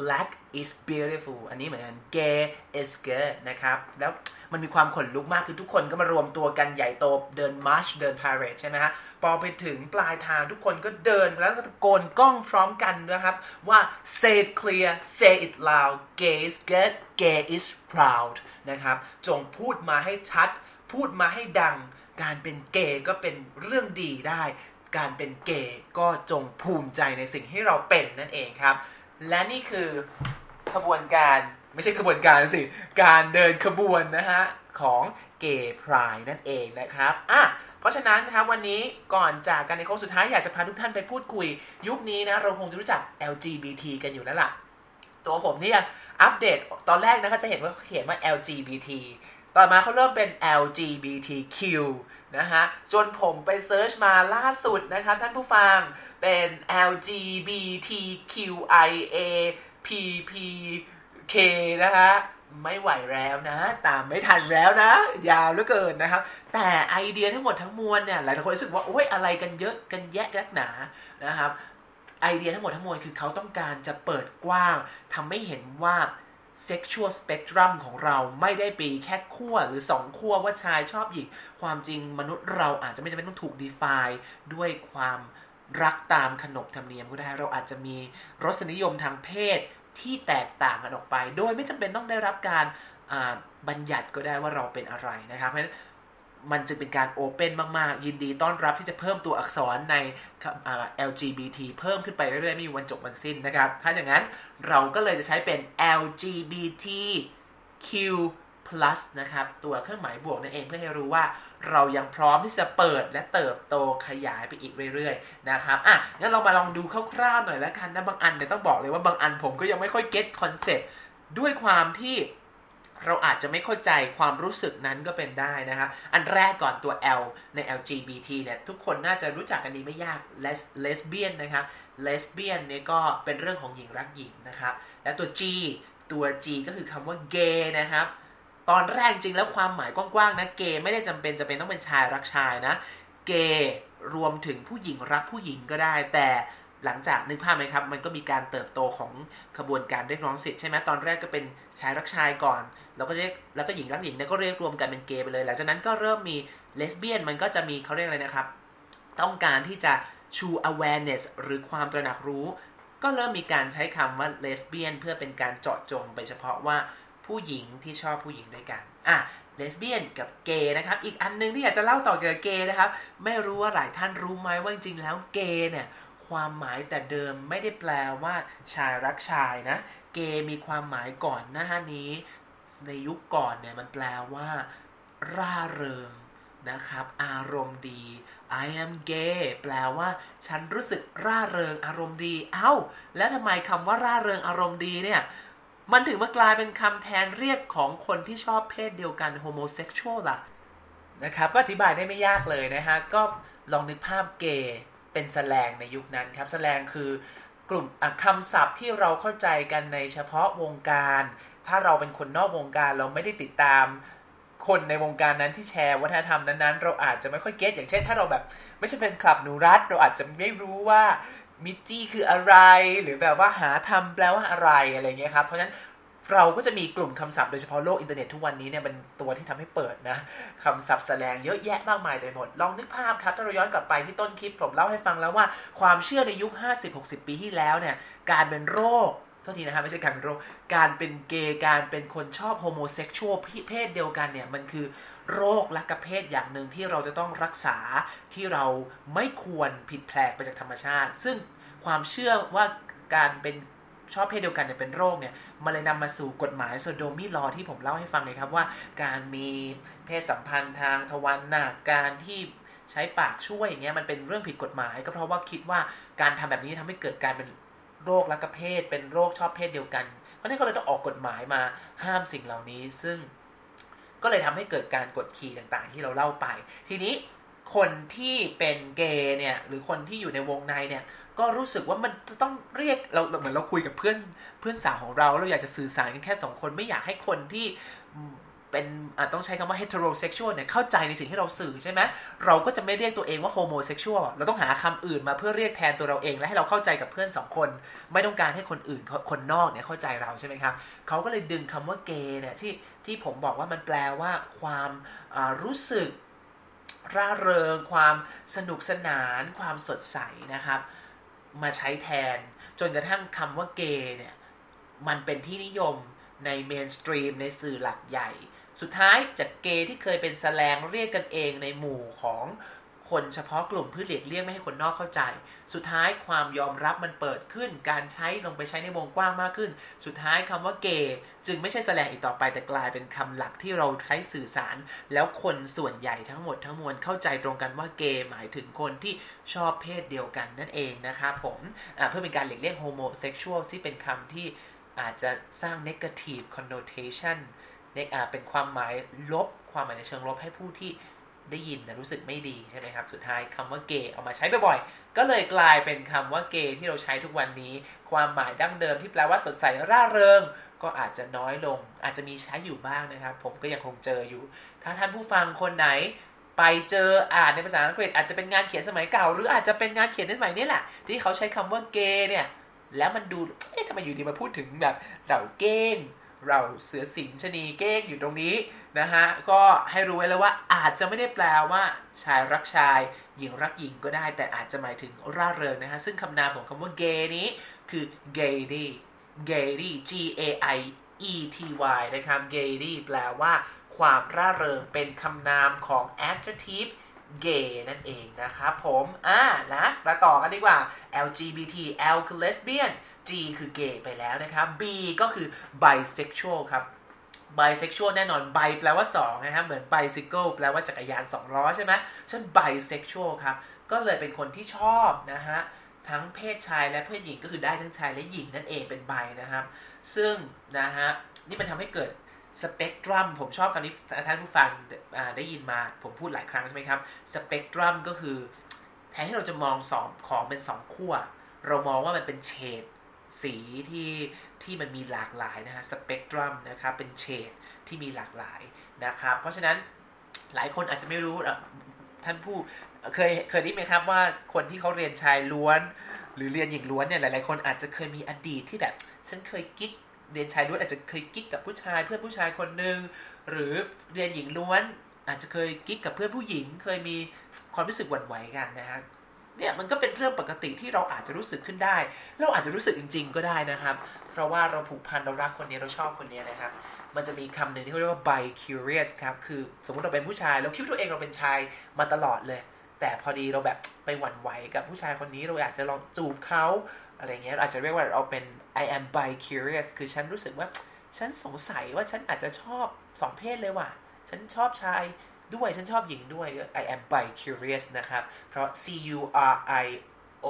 black is beautiful อันนี้เหมือนกัน gay is good นะครับแล้วมันมีความขนลุกมากคือทุกคนก็มารวมตัวกันใหญ่โตเดิน march เดิน parade ใช่ไหมฮะพอไปถึงปลายทางทุกคนก็เดินแล้วก็ตะโกนกล้องพร้อมกันนะครับว่า say it clear say it loud gay is good gay is proud นะครับจงพูดมาให้ชัดพูดมาให้ดังการเป็นเกย์ก็เป็นเรื่องดีได้การเป็นเกย์ก็จงภูมิใจในสิ่งที่เราเป็นนั่นเองครับและนี่คือขบวนการไม่ใช่ขบวนการสิการเดินขบวนนะฮะของเกย์ไพร์นั่นเองนะครับอ่ะเพราะฉะนั้นนะครับวันนี้ก่อนจากกันในโค้งสุดท้ายอยากจะพาทุกท่านไปพูดคุยยุคนี้นะเราคงจะรู้จัก แอล จี บี ที กันอยู่แล้วล่ะตัวผมเนี่ยอัปเดตตอนแรกนะคะจะเห็นว่าเขียนว่า แอล จี บี ทีต่อมาเขาเริ่มเป็น แอล จี บี ที คิว นะฮะจนผมไปเซิร์ชมาล่าสุดนะคะท่านผู้ฟังเป็น แอล จี บี ที คิว ไอ เอ พี พี เค นะฮะไม่ไหวแล้วนะตามไม่ทันแล้วนะยาวเหลือเกินนะครับแต่ไอเดียทั้งหมดทั้งมวลเนี่ยหลายคนรู้สึกว่าโอ๊ยอะไรกันเยอะกันแยะนักหนานะครับไอเดียทั้งหมดทั้งมวลคือเขาต้องการจะเปิดกว้างทำให้เห็นว่าsexual spectrum ของเราไม่ได้ปีแค่ขั้วหรือสองขั้วว่าชายชอบหญิงความจริงมนุษย์เราอาจจะไม่จำเป็นต้องถูก define ด้วยความรักตามขนบธรรมเนียมก็ได้เราอาจจะมีรสนิยมทางเพศที่แตกต่างกันออกไปโดยไม่จำเป็นต้องได้รับการบัญญัติก็ได้ว่าเราเป็นอะไรนะครับเพราะฉะนั้นมันจึงเป็นการโอเพ่นมากๆยินดีต้อนรับที่จะเพิ่มตัวอักษรใน แอล จี บี ที เพิ่มขึ้นไปเรื่อยๆไม่มีวันจบวันสิ้นนะครับถ้าอย่างนั้นเราก็เลยจะใช้เป็น แอล จี บี ที คิว พลัส นะครับตัวเครื่องหมายบวกนั่นเองเพื่อให้รู้ว่าเรายังพร้อมที่จะเปิดและเติบโตขยายไปอีกเรื่อยๆนะครับอ่ะงั้นเรามาลองดูคร่าวๆหน่อยแล้วกันนะบางอันเนี่ยต้องบอกเลยว่าบางอันผมก็ยังไม่ค่อยเก็ทคอนเซ็ปต์ด้วยความที่เราอาจจะไม่เข้าใจความรู้สึกนั้นก็เป็นได้นะฮะอันแรกก่อนตัว L ใน แอล จี บี ที เนี่ยทุกคนน่าจะรู้จักกันดีไม่ยาก lesbian นะครับ lesbian เนี่ยก็เป็นเรื่องของหญิงรักหญิงนะครับและตัว G ตัว G ก็คือคำว่า gay นะครับตอนแรกจริงแล้วความหมายกว้างๆนะ gay ไม่ได้จำเป็นจะเป็นต้องเป็นชายรักชายนะ gay รวมถึงผู้หญิงรักผู้หญิงก็ได้แต่หลังจากนึกภาพไหมครับมันก็มีการเติบโตของขบวนการเรียกร้องสิทธิ์ใช่ไหมตอนแรกก็เป็นชายรักชายก่อนแล้วก็เรียกแล้วก็หญิงรักหญิงแล้วก็เรียกรวมกันเป็นเกย์ไปเลยหลังจากนั้นก็เริ่มมีเลสเบี้ยนมันก็จะมีเขาเรียกอะไรนะครับต้องการที่จะชู awareness หรือความตระหนักรู้ก็เริ่มมีการใช้คำว่าเลสเบี้ยนเพื่อเป็นการเจาะจงไปเฉพาะว่าผู้หญิงที่ชอบผู้หญิงด้วยกันอ่ะเลสเบี้ยนกับเกย์นะครับอีกอันนึงที่อยากจะเล่าต่อเกี่ยวกับเกย์นะครับไม่รู้ว่าหลายท่านรู้ไหมว่าจริงแล้วเกย์เนี่ยความหมายแต่เดิมไม่ได้แปลว่าชายรักชายนะเกย์มีความหมายก่อนหน้านี้ในยุคก่อนเนี่ยมันแปลว่าร่าเริงนะครับอารมณ์ดี I am gay แปลว่าฉันรู้สึกร่าเริงอารมณ์ดีเอ้าแล้วทำไมคำว่าร่าเริงอารมณ์ดีเนี่ยมันถึงมากลายเป็นคำแทนเรียกของคนที่ชอบเพศเดียวกัน homosexual ล่ะนะครับก็อธิบายได้ไม่ยากเลยนะฮะก็ลองนึกภาพเกย์เป็นแสแลงในยุคนั้นครับแสแลงคือกลุ่มคำศัพท์ที่เราเข้าใจกันในเฉพาะวงการถ้าเราเป็นคนนอกวงการเราไม่ได้ติดตามคนในวงการนั้นที่แชร์วัฒนธรรมนั้นๆเราอาจจะไม่ค่อยเก็ทอย่างเช่นถ้าเราแบบไม่ใช่เป็นคลับหนูรัฐเราอาจจะไม่รู้ว่ามิจจี้คืออะไรหรือแบบว่าหาธรรมแปลว่าอะไรอะไรเงี้ยครับเพราะฉะนั้นเราก็จะมีกลุ่มคำศัพท์โดยเฉพาะโลกอินเทอร์เน็ตทุกวันนี้เนี่ยเป็นตัวที่ทำให้เปิดนะคำศัพท์แสแลงเยอะแยะมากมายเต็มหมดลองนึกภาพครับถ้าเราย้อนกลับไปที่ต้นคลิปผมเล่าให้ฟังแล้วว่าความเชื่อในยุค ห้าสิบถึงหกสิบ ปีที่แล้วเนี่ยการเป็นโรคโทษทีนะครับไม่ใช่การเป็นโรคการเป็นเกย์การเป็นคนชอบโฮโมเซ็กชวลเพศเดียวกันเนี่ยมันคือโรคลักเพศอย่างหนึ่งที่เราจะต้องรักษาที่เราไม่ควรผิดแปลกไปจากธรรมชาติซึ่งความเชื่อว่าการเป็นชอบเพศเดียวกันเนี่ยเป็นโรคเนี่ยมันเลยนำมาสู่กฎหมาย Sodomy Law ที่ผมเล่าให้ฟังเลยครับว่าการมีเพศสัมพันธ์ทางทวารหนักการที่ใช้ปากช่วยอย่างเงี้ยมันเป็นเรื่องผิดกฎหมายก็เพราะว่าคิดว่าการทำแบบนี้ทำให้เกิดการเป็นโรคลักเพศเป็นโรคชอบเพศเดียวกันเพราะนั้นก็เลยต้องออกกฎหมายมาห้ามสิ่งเหล่านี้ซึ่งก็เลยทำให้เกิดการกดขี่ต่างๆที่เราเล่าไปทีนี้คนที่เป็นเกย์เนี่ยหรือคนที่อยู่ในวงในเนี่ยก็รู้สึกว่ามันจะต้องเรียกเราเหมือนเราคุยกับเพื่อนเพื่อนสาวของเราเราอยากจะสื่อสารกันแค่สองคนไม่อยากให้คนที่ เป็นต้องใช้คำว่า heterosexual เนี่ยเข้าใจในสิ่งที่เราสื่อใช่ไหมเราก็จะไม่เรียกตัวเองว่า homosexual เราต้องหาคำอื่นมาเพื่อเรียกแทนตัวเราเองและให้เราเข้าใจกับเพื่อนสองคนไม่ต้องการให้คนอื่นคนนอกเนี่ยเข้าใจเราใช่ไหมครับเขาก็เลยดึงคำว่า gay เนี่ยที่ที่ผมบอกว่ามันแปลว่าความรู้สึกร่าเริงความสนุกสนานความสดใสนะครับมาใช้แทนจนกระทั่งคำว่า gay เนี่ยมันเป็นที่นิยมในเมนสตรีมในสื่อหลักใหญ่สุดท้ายจากเกย์ที่เคยเป็นแสแลงเรียกกันเองในหมู่ของคนเฉพาะกลุ่มเพื่อหลีกเลี่ยงไม่ให้คนนอกเข้าใจสุดท้ายความยอมรับมันเปิดขึ้นการใช้ลงไปใช้ในวงกว้างมากขึ้นสุดท้ายคำว่าเกย์จึงไม่ใช่แสแลงอีกต่อไปแต่กลายเป็นคำหลักที่เราใช้สื่อสารแล้วคนส่วนใหญ่ทั้งหมดทั้งมวลเข้าใจตรงกันว่าเกย์หมายถึงคนที่ชอบเพศเดียวกันนั่นเองนะครับผมเพื่อเป็นการหลีกเลี่ยงโฮโมเซ็กชวลที่เป็นคำที่อาจจะสร้าง negative connotation เป็นความหมายลบความหมายในเชิงลบให้ผู้ที่ได้ยินนะรู้สึกไม่ดีใช่ไหมครับสุดท้ายคำว่าเกย์เอามาใช้บ่อยๆก็เลยกลายเป็นคำว่าเกย์ที่เราใช้ทุกวันนี้ความหมายดั้งเดิมที่แปลว่าสดใสร่าเริงก็อาจจะน้อยลงอาจจะมีใช้อยู่บ้างนะครับผมก็ยังคงเจออยู่ถ้าท่านผู้ฟังคนไหนไปเจออ่านในภาษาอังกฤษอาจจะเป็นงานเขียนสมัยเก่าหรืออาจจะเป็นงานเขียนในสมัยนี้แหละที่เขาใช้คำว่าเกย์เนี่ยแล้วมันดูเอ๊ะทำไมอยู่ดีมาพูดถึงแบบเราเก้งเราเสือสิงชนีเก้งอยู่ตรงนี้นะฮะก็ให้รู้ไว้เลยว่าอาจจะไม่ได้แปลว่าชายรักชายหญิงรักหญิงก็ได้แต่อาจจะหมายถึงร่าเริงนะฮะซึ่งคำนามของคำว่าเกย์นี้คือ gaiety gaiety g a i e t y นะครับ gaiety แปลว่าความร่าเริงเป็นคำนามของ adjective gay นั่นเองนะครับผมอ่านะมาต่อกันดีกว่า แอล จี บี ที L คือ lesbian G คือ gay ไปแล้วนะครับ B ก็คือ bisexual ครับ bisexual แน่นอน bi แปลว่าสองนะครับเหมือน bicycle แปลว่าจักรยานสองล้อใช่ไหมฉัน bisexual ครับก็เลยเป็นคนที่ชอบนะฮะทั้งเพศชายและเพศหญิงก็คือได้ทั้งชายและหญิงนั่นเองเป็น bi นะครับซึ่งนะฮะนี่มันทำให้เกิดสเปกตรัมผมชอบคำนี้ท่านผู้ฟังได้ยินมาผมพูดหลายครั้งใช่ไหมครับสเปกตรัมก็คือแทนที่เราจะมองสองของเป็นสองขั้วเรามองว่ามันเป็นเฉดสีที่ที่มันมีหลากหลายนะฮะสเปกตรัมนะครับเป็นเฉดที่มีหลากหลายนะครับเพราะฉะนั้นหลายคนอาจจะไม่รู้ท่านผู้เคยเคยได้ไหมครับว่าคนที่เขาเรียนชายล้วนหรือเรียนหญิงล้วนเนี่ยหลายๆคนอาจจะเคยมีอดีตที่แบบฉันเคยกิ๊กเรียนชายล้วนอาจจะเคยกิ๊กกับผู้ชายเพื่อนผู้ชายคนนึงหรือเรียนหญิงล้วนอาจจะเคยกิ๊กกับเพื่อนผู้หญิงเคยมีความรู้สึกหวั่นไหวกันนะฮะเนี่ยมันก็เป็นเรื่องปกติที่เราอาจจะรู้สึกขึ้นได้เราอาจจะรู้สึกจริงๆก็ได้นะครับเพราะว่าเราผูกพันเรารักคนนี้เราชอบคนนี้นะครับมันจะมีคำหนึ่งที่เขาเรียกว่า bi curious ครับคือสมมติเราเป็นผู้ชายเราคิดตัวเองเราเป็นชายมาตลอดเลยแต่พอดีเราแบบไปหวั่นไหวกับผู้ชายคนนี้เราอยากจะลองจูบเขาอะไรเงี้ยอาจจะเรียกว่าเราเป็น I am bi curious คือฉันรู้สึกว่าฉันสงสัยว่าฉันอาจจะชอบสองเพศเลยว่ะฉันชอบชายด้วยฉันชอบหญิงด้วย I am bi curious นะครับเพราะ C U R I O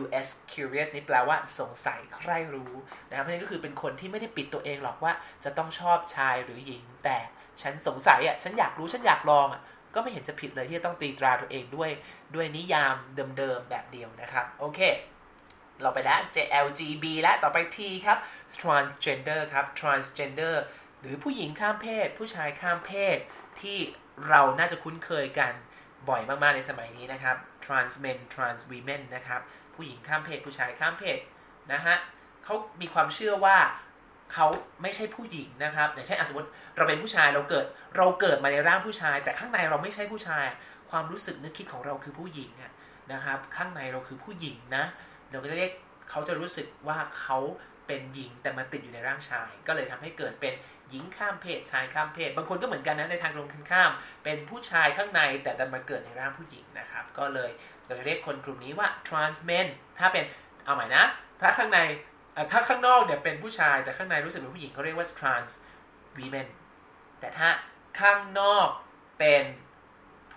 U S curious นี่แปลว่าสงสัยใคร่รู้นะครับเพราะฉะนั้นก็คือเป็นคนที่ไม่ได้ปิดตัวเองหรอกว่าจะต้องชอบชายหรือหญิงแต่ฉันสงสัยอ่ะฉันอยากรู้ฉันอยากลองอ่ะก็ไม่เห็นจะผิดเลยที่จะต้องตีตราตัวเองด้วยด้วยนิยามเดิมๆแบบเดียวนะครับโอเคเราไปแล้ว แอล จี บี แล้วต่อไป T ครับ transgender ครับ transgender หรือผู้หญิงข้ามเพศผู้ชายข้ามเพศที่เราน่าจะคุ้นเคยกันบ่อยมากๆในสมัยนี้นะครับ trans men trans women นะครับผู้หญิงข้ามเพศผู้ชายข้ามเพศนะฮะเขามีความเชื่อว่าเขาไม่ใช่ผู้หญิงนะครับอย่างเช่นสมมติเราเป็นผู้ชายเราเกิดเราเกิดมาในร่างผู้ชายแต่ข้างในเราไม่ใช่ผู้ชายความรู้สึกนึกคิดของเราคือผู้หญิงนะครับข้างในเราคือผู้หญิงนะเราก็จะเรียกเขาจะรู้สึกว่าเขาเป็นหญิงแต่มันติดอยู่ในร่างชายก็เลยทำให้เกิดเป็นหญิงข้ามเพศชายข้ามเพศบางคนก็เหมือนกันนะในทางตรงกันข้ามเป็นผู้ชายข้างในแต่ดันมาเกิดในร่างผู้หญิงนะครับก็เลยเราจะเรียกคนกลุ่มนี้ว่า trans men ถ้าเป็นเอาใหม่นะถ้าข้างในถ้าข้างนอกเนี่ยเป็นผู้ชายแต่ข้างในรู้สึกเป็นผู้หญิงเขาเรียกว่า trans women แต่ถ้าข้างนอกเป็น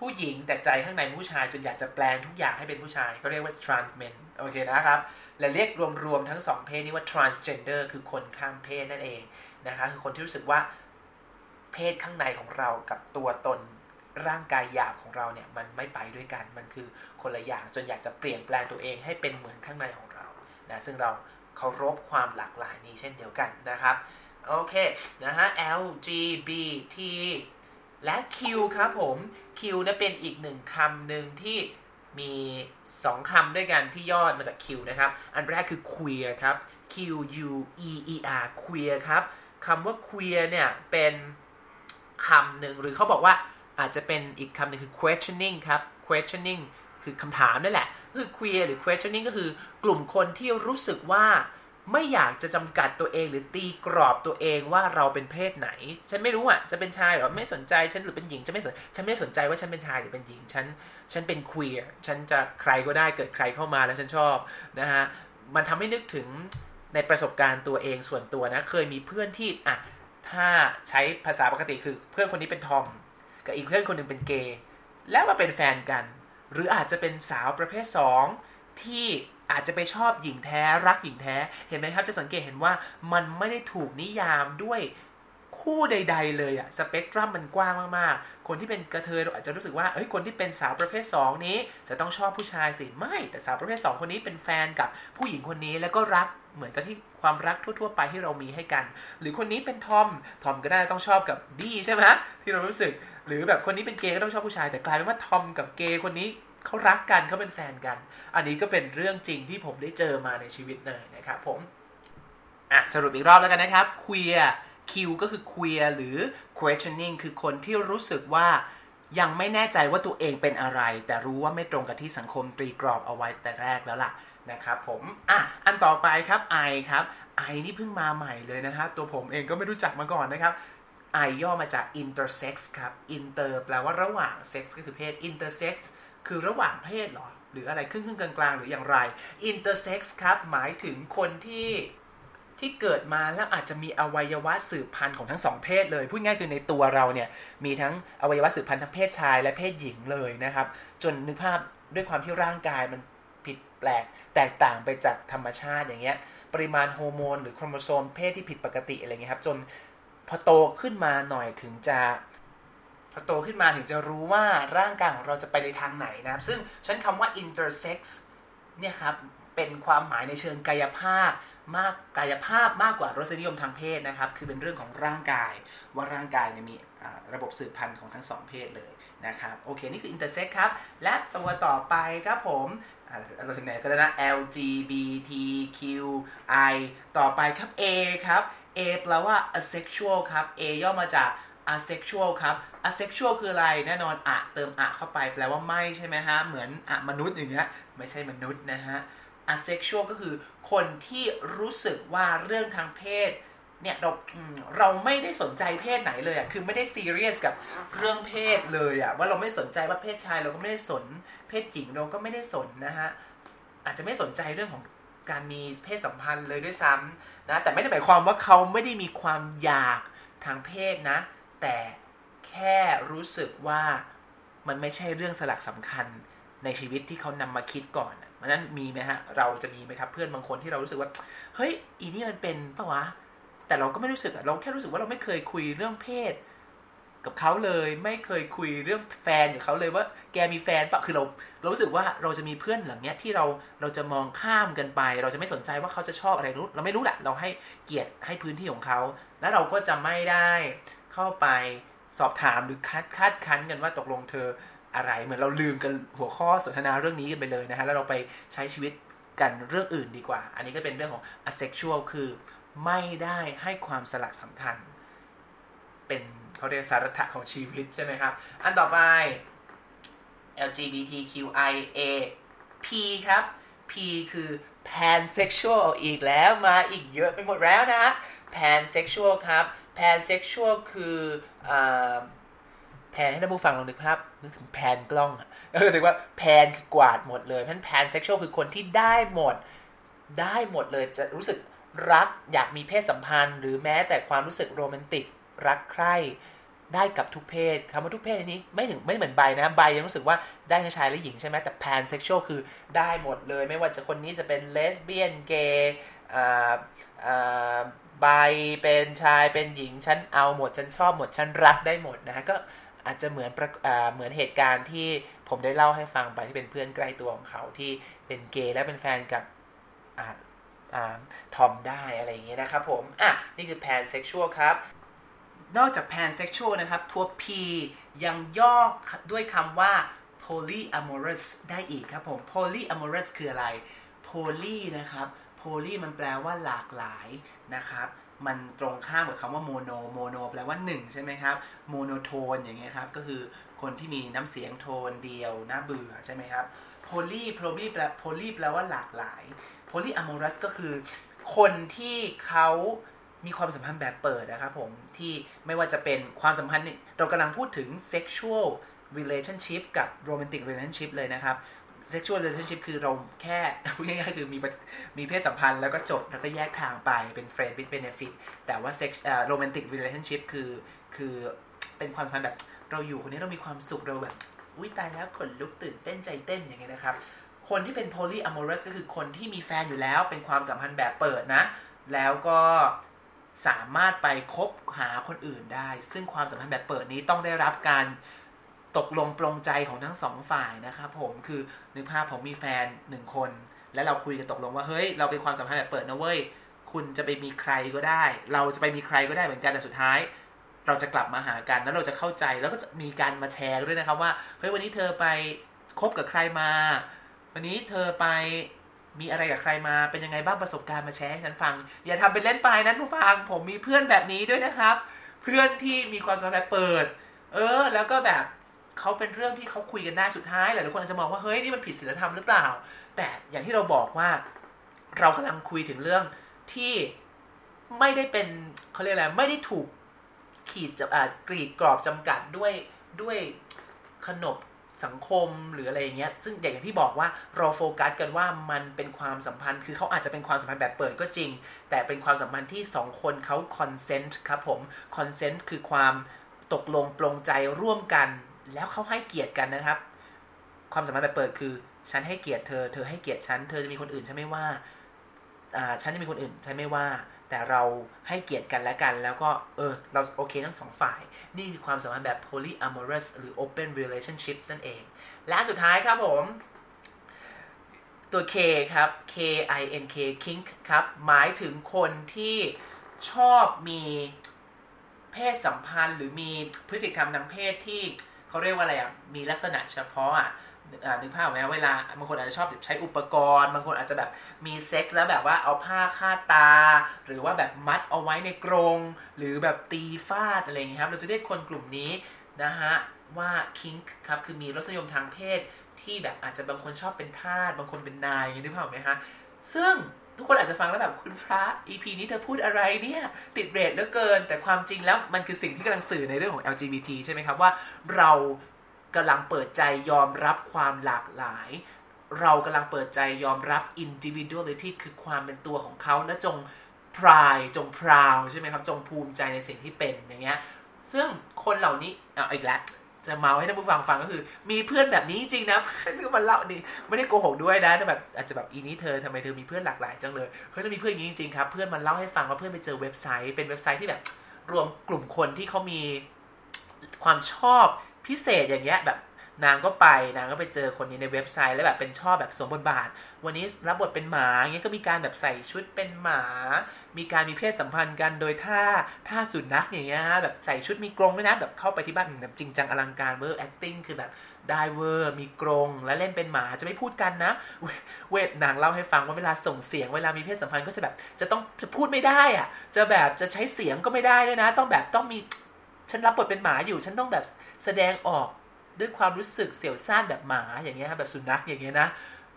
ผู้หญิงแต่ใจข้างในผู้ชายจนอยากจะแปลงทุกอย่างให้เป็นผู้ชายก็เรียกว่า trans men โอเคนะครับและเรียกรวมๆทั้งสองเพศนี้ว่า transgender คือคนข้ามเพศนั่นเองนะคะคือคนที่รู้สึกว่าเพศข้างในของเรากับตัวตนร่างกายหยาบของเราเนี่ยมันไม่ไปด้วยกันมันคือคนละอย่างจนอยากจะเปลี่ยนแปลงตัวเองให้เป็นเหมือนข้างในของเรานะซึ่งเราเคารพความหลากหลายนี้เช่นเดียวกันนะครับ โอเคนะฮะ แอล จี บี ที และ Q ครับผม Q นะเป็นอีกหนึ่งคำหนึ่งที่มีสองคำด้วยกันที่ย่อมาจาก Q นะครับอันแรกคือ Queer ครับ Q U E E R Queer ครับคำว่า Queer เนี่ยเป็นคำหนึ่งหรือเขาบอกว่าอาจจะเป็นอีกคำหนึ่งคือ questioning ครับ questioning คือคำถามนั่นแหละคือ Queer หรือ questioning ก็คือกลุ่มคนที่รู้สึกว่าไม่อยากจะจำกัดตัวเองหรือตีกรอบตัวเองว่าเราเป็นเพศไหนฉันไม่รู้อ่ะจะเป็นชายหรือไม่สนใจฉันหรือเป็นหญิงจะไม่สนฉันไม่สนใจว่าฉันเป็นชายหรือเป็นหญิงฉันฉันเป็น queer ฉันจะใครก็ได้เกิดใครเข้ามาแล้วฉันชอบนะฮะมันทำให้นึกถึงในประสบการณ์ตัวเองส่วนตัวนะเคยมีเพื่อนที่อ่ะถ้าใช้ภาษาปกติคือเพื่อนคนนี้เป็นทอมกับอีกเพื่อนคนนึงเป็นเกย์แล้วมาเป็นแฟนกันหรืออาจจะเป็นสาวประเภทสองที่อาจจะไปชอบหญิงแท้รักหญิงแท้เห็นไหมครับจะสังเกตเห็นว่ามันไม่ได้ถูกนิยามด้วยคู่ใดๆเลยอะสเปกตรัมมันกว้างมากๆคนที่เป็นกระเทยเราอาจจะรู้สึกว่าเฮ้ยคนที่เป็นสาวประเภทสองนี้จะต้องชอบผู้ชายสิไม่แต่สาวประเภทสองคนนี้เป็นแฟนกับผู้หญิงคนนี้แล้วก็รักเหมือนกับที่ความรักทั่วๆไปที่เรามีให้กันหรือคนนี้เป็นทอมทอมก็ได้ต้องชอบกับบี้ใช่ไหมที่เรารู้สึกหรือแบบคนนี้เป็นเกย์ก็ต้องชอบผู้ชายแต่กลายเป็นว่าทอมกับเกย์คนนี้เขารักกันเขาเป็นแฟนกันอันนี้ก็เป็นเรื่องจริงที่ผมได้เจอมาในชีวิตเลยนะครับผมอ่ะสรุปอีกรอบแล้วกันนะครับ Queer Q ก็คือ Queer หรือ Questioning คือคนที่รู้สึกว่ายังไม่แน่ใจว่าตัวเองเป็นอะไรแต่รู้ว่าไม่ตรงกับที่สังคมตรีกรอบเอาไว้แต่แรกแล้วล่ะนะครับผมอ่ะอันต่อไปครับ I ครับ I นี่เพิ่งมาใหม่เลยนะฮะตัวผมเองก็ไม่รู้จักมาก่อนนะครับI ย่อมาจาก intersex ครับ inter แปลว่าระหว่าง sex ก็คือเพศ intersex คือระหว่างเพศเหรอหรืออะไรครึ่งๆกลางๆหรืออย่างไร intersex ครับหมายถึงคนที่ที่เกิดมาแล้วอาจจะมีอวัยวะสืบพันธุ์ของทั้งสองเพศเลยพูดง่ายคือในตัวเราเนี่ยมีทั้งอวัยวะสืบพันธุ์ทั้งเพศชายและเพศหญิงเลยนะครับจนนึกภาพด้วยความที่ร่างกายมันผิดแปลกแตกต่างไปจากธรรมชาติอย่างเงี้ยปริมาณฮอร์โมนหรือโครโมโซมเพศที่ผิดปกติอะไรเงี้ยครับจนพอโตขึ้นมาหน่อยถึงจะพอโตขึ้นมาถึงจะรู้ว่าร่างกายของเราจะไปในทางไหนนะครับซึ่งฉันคำว่า intersex เนี่ยครับเป็นความหมายในเชิงกายภาพมากกายภาพมากกว่ารสนิยมทางเพศนะครับคือเป็นเรื่องของร่างกายว่าร่างกายเนี่ยมีระบบสืบพันธุ์ของทั้งสองเพศเลยนะครับโอเคนี่คือ intersex ครับและตัวต่อไปครับผมเราถึงไหนกันแล้วนะ แอล จี บี ที คิว ไอ ต่อไปครับ A ครับA แปลว่า asexual ครับ A ย่อมาจาก asexual ครับ asexual คืออะไรแน่นอนอะเติมอะเข้าไปแปลว่าไม่ใช่ไหมฮะเหมือนอะมนุษย์อย่างเงี้ยไม่ใช่มนุษย์นะฮะ asexual ก็คือคนที่รู้สึกว่าเรื่องทางเพศเนี่ยเราเราไม่ได้สนใจเพศไหนเลยอะคือไม่ได้ซีเรียสกับเรื่องเพศเลยอะว่าเราไม่สนใจว่าเพศชายเราก็ไม่ได้สนเพศหญิงเราก็ไม่ได้สนนะฮะอาจจะไม่สนใจเรื่องของการมีเพศสัมพันธ์เลยด้วยซ้ำนะแต่ไม่ได้หมายความว่าเขาไม่ได้มีความอยากทางเพศนะแต่แค่รู้สึกว่ามันไม่ใช่เรื่องสลักสำคัญในชีวิตที่เขานำมาคิดก่อนเพราะนั้นมีไหมฮะเราจะมีไหมครับเพื่อนบางคนที่เรารู้สึกว่าเฮ้ยอีนี่มันเป็นปะวะแต่เราก็ไม่รู้สึกเราแค่รู้สึกว่าเราไม่เคยคุยเรื่องเพศกับเขาเลยไม่เคยคุยเรื่องแฟนกับเขาเลยว่าแกมีแฟนปะคือเราเรารู้สึกว่าเราจะมีเพื่อนหลังเนี้ยที่เราเราจะมองข้ามกันไปเราจะไม่สนใจว่าเขาจะชอบอะไรรู้เราไม่รู้แหละเราให้เกียรติให้พื้นที่ของเขาแล้วเราก็จะไม่ได้เข้าไปสอบถามหรือคัดคัดคั้นกันว่าตกลงเธออะไรเหมือนเราลืมกันหัวข้อสนทนาเรื่องนี้กันไปเลยนะฮะแล้วเราไปใช้ชีวิตกันเรื่องอื่นดีกว่าอันนี้ก็เป็นเรื่องของ asexual คือไม่ได้ให้ความสลักสำคัญเป็นเขาเรียกสาระของชีวิตใช่ไหมครับอันต่อไป แอล จี บี ที คิว ไอ เอ พี ครับ P คือ pansexual อีกแล้วมาอีกเยอะไปหมดแล้วนะ pansexual ครับ pansexual คือแพนให้ท่านผู้ฟังลองนึกภาพนึกถึงแพนกล้องอ่ะก็คือว่าแพนคือกวาดหมดเลยเพราะฉะนั้น pansexual คือคนที่ได้หมดได้หมดเลยจะรู้สึกรักอยากมีเพศสัมพันธ์หรือแม้แต่ความรู้สึกโรแมนติกรักใคร่ได้กับทุกเพศคำว่าทุกเพศนี้ไม่ถึงไม่เหมือนไบนะไบยังรู้สึกว่าได้ทั้งชายและหญิงใช่ไหมแต่ pansexual คือได้หมดเลยไม่ว่าจะคนนี้จะเป็นเลสเบี้ยนเกย์อ่าอ่าไบเป็นชายเป็นหญิงฉันเอาหมดฉันชอบหมดฉันรักได้หมดนะฮะก็อาจจะเหมือนอ่าเหมือนเหตุการณ์ที่ผมได้เล่าให้ฟังไปที่เป็นเพื่อนใกล้ตัวของเขาที่เป็นเกย์และเป็นแฟนกับอ่า ทอมได้อะไรอย่างเงี้ยนะครับผมอ่ะนี่คือ pansexual ครับนอกจาก pansexual นะครับตัว P ยังย่อด้วยคำว่า polyamorous ได้อีกครับผม polyamorous คืออะไร poly นะครับ poly มันแปลว่าหลากหลายนะครับมันตรงข้ามกับคำว่าโมโนโมโนแปลว่าหนึ่งใช่ไหมครับโมโนโทนอย่างเงี้ยครับก็คือคนที่มีน้ำเสียงโทนเดียวน่าเบื่อใช่ไหมครับโพลีโพลีแปลโพลีแปลว่าหลากหลายโพลีอะโมรัสก็คือคนที่เขามีความสัมพันธ์แบบเปิดนะครับผมที่ไม่ว่าจะเป็นความสัมพันธ์เรากำลังพูดถึง sexual relationship กับ romantic relationship เลยนะครับ sexual relationship คือเราแค่ง่ายๆคือมีมีเพศสัมพันธ์แล้วก็จบแล้วก็แยกทางไปเป็น friend with benefit แต่ว่า sex เอ่อ romantic relationship คือคือเป็นความสัมพันธ์แบบเราอยู่คนนี้เรามีความสุขเราแบบอุ้ยตายแล้วขนลุกตื่นเต้นใจเต้นอย่างเงี้ยนะครับคนที่เป็น polyamorous ก็คือคนที่มีแฟนอยู่แล้วเป็นความสัมพันธ์แบบเปิดนะแล้วก็สามารถไปคบหาคนอื่นได้ซึ่งความสัมพันธ์แบบเปิดนี้ต้องได้รับการตกลงปลงใจของทั้งสองฝ่ายนะครับผมคือนึกภาพผมมีแฟนหนึ่งคนแล้วเราคุยกันตกลงว่าเฮ้ยเราเป็นความสัมพันธ์แบบเปิดนะเว้ยคุณจะไปมีใครก็ได้เราจะไปมีใครก็ได้เหมือนกันแต่สุดท้ายเราจะกลับมาหากันแล้วเราจะเข้าใจแล้วก็จะมีการมาแชร์ด้วยนะครับว่าเฮ้ยวันนี้เธอไปคบกับใครมาวันนี้เธอไปมีอะไรกับใครมาเป็นยังไงบ้างประสบการณ์มาแชร์ให้ฉันฟังอย่าทำเป็นเล่นไปนะผู้ฟังผมมีเพื่อนแบบนี้ด้วยนะครับเพื่อนที่มีความสัมพันธ์แบบเปิดเออแล้วก็แบบเขาเป็นเรื่องที่เขาคุยกันได้สุดท้ายหลายคนอาจจะมองว่าเฮ้ยนี่มันผิดศีลธรรมหรือเปล่าแต่อย่างที่เราบอกว่าเรากำลังคุยถึงเรื่องที่ไม่ได้เป็นเขาเรียกอะไรไม่ได้ถูกขีดจะอ่ากรีดกรอบจำกัดด้วยด้วยขนบสังคมหรืออะไรอย่างเงี้ยซึ่งอย่างที่บอกว่าเราโฟกัสกันว่ามันเป็นความสัมพันธ์คือเขาอาจจะเป็นความสัมพันธ์แบบเปิดก็จริงแต่เป็นความสัมพันธ์ที่สองคนเขาคอนเซนต์ครับผมคอนเซนต์คือความตกลงปลงใจร่วมกันแล้วเขาให้เกียรติกันนะครับความสัมพันธ์แบบเปิดคือฉันให้เกียรติเธอเธอให้เกียรติฉันเธอจะมีคนอื่นใช่ไหมว่าอ่าฉันจะมีคนอื่นใช่ไหมว่าแต่เราให้เกียรติกันและกันแล้วก็เออเราโอเคทั้งสองฝ่ายนี่คือความสัมพันธ์แบบ polyamorous หรือ open relationship นั่นเองและสุดท้ายครับผมตัว K ครับ K I N K kink ครับหมายถึงคนที่ชอบมีเพศสัมพันธ์หรือมีพฤติกรรมทางเพศที่เขาเรียกว่าอะไรอ่ะมีลักษณะเฉพาะอ่ะนึกภาพไหมเวลาบางคนอาจจะชอบใช้อุปกรณ์บางคนอาจจะแบบมีเซ็กซ์แล้วแบบว่าเอาผ้าคาดตาหรือว่าแบบมัดเอาไว้ในกรงหรือแบบตีฟาดอะไรอย่างนี้ครับเราจะเรียกคนกลุ่มนี้นะฮะว่า kink ครับคือมีรสนิยมทางเพศที่แบบอาจจะบางคนชอบเป็นทาสบางคนเป็นนายอย่างนี้นึกภาพไหมฮะซึ่งทุกคนอาจจะฟังแล้วแบบคุณพระ อี พี นี้เธอพูดอะไรเนี่ยติดเรทเหลือเกินแต่ความจริงแล้วมันคือสิ่งที่กำลังสื่อในเรื่องของ แอล จี บี ที ใช่ไหมครับว่าเรากำลังเปิดใจยอมรับความหลากหลายเรากำลังเปิดใจยอมรับ individuality คือความเป็นตัวของเขาและจง pride จง proud ใช่ไหมครับจงภูมิใจในสิ่งที่เป็นอย่างเงี้ยซึ่งคนเหล่านี้อ่ะอีกแล้วจะเมาให้ท่านผู้ฟังฟังก็คือมีเพื่อนแบบนี้จริงนะเพื่อนที่มันเล่านี่ไม่ได้โกหกด้วยนะแต่แบบอาจจะแบบอีนี้เธอทำไมเธอมีเพื่อนหลากหลายจังเลยเฮ้ยถ้ามีเพื่อนอย่างนี้จริงๆครับเพื่อนมันเล่าให้ฟังว่าเพื่อนไปเจอเว็บไซต์เป็นเว็บไซต์ที่แบบรวมกลุ่มคนที่เขามีความชอบพิเศษอย่างเงี้ยแบบนางก็ไปนางก็ไปเจอคนนี้ในเว็บไซต์แล้วแบบเป็นชอบแบบสวมบทบาทวันนี้รับบทเป็นหมาอย่างเงี้ยก็มีการแบบใส่ชุดเป็นหมามีการมีเพศสัมพันธ์กันโดยท่าท่าสุนัขอย่างเงี้ยฮะแบบใส่ชุดมีกรงด้วยนะแบบเข้าไปที่บ้านแบบจริงจังอลังการเวอร์แอคติ้งคือแบบได้เวอร์มีกรงและเล่นเป็นหมาจะไม่พูดกันนะเวทนางเล่าให้ฟังว่าเวลาส่งเสียงเวลามีเพศสัมพันธ์ก็จะแบบจะต้องจะพูดไม่ได้อ่ะจะแบบจะใช้เสียงก็ไม่ได้ด้วยนะต้องแบบต้องมีฉันรับบทเป็นหมาอยู่ฉันต้องแบบแสดงออกด้วยความรู้สึกเสี่ยวซ่านแบบหมาอย่างเงี้ยแบบสุนัขอย่างเงี้ยนะ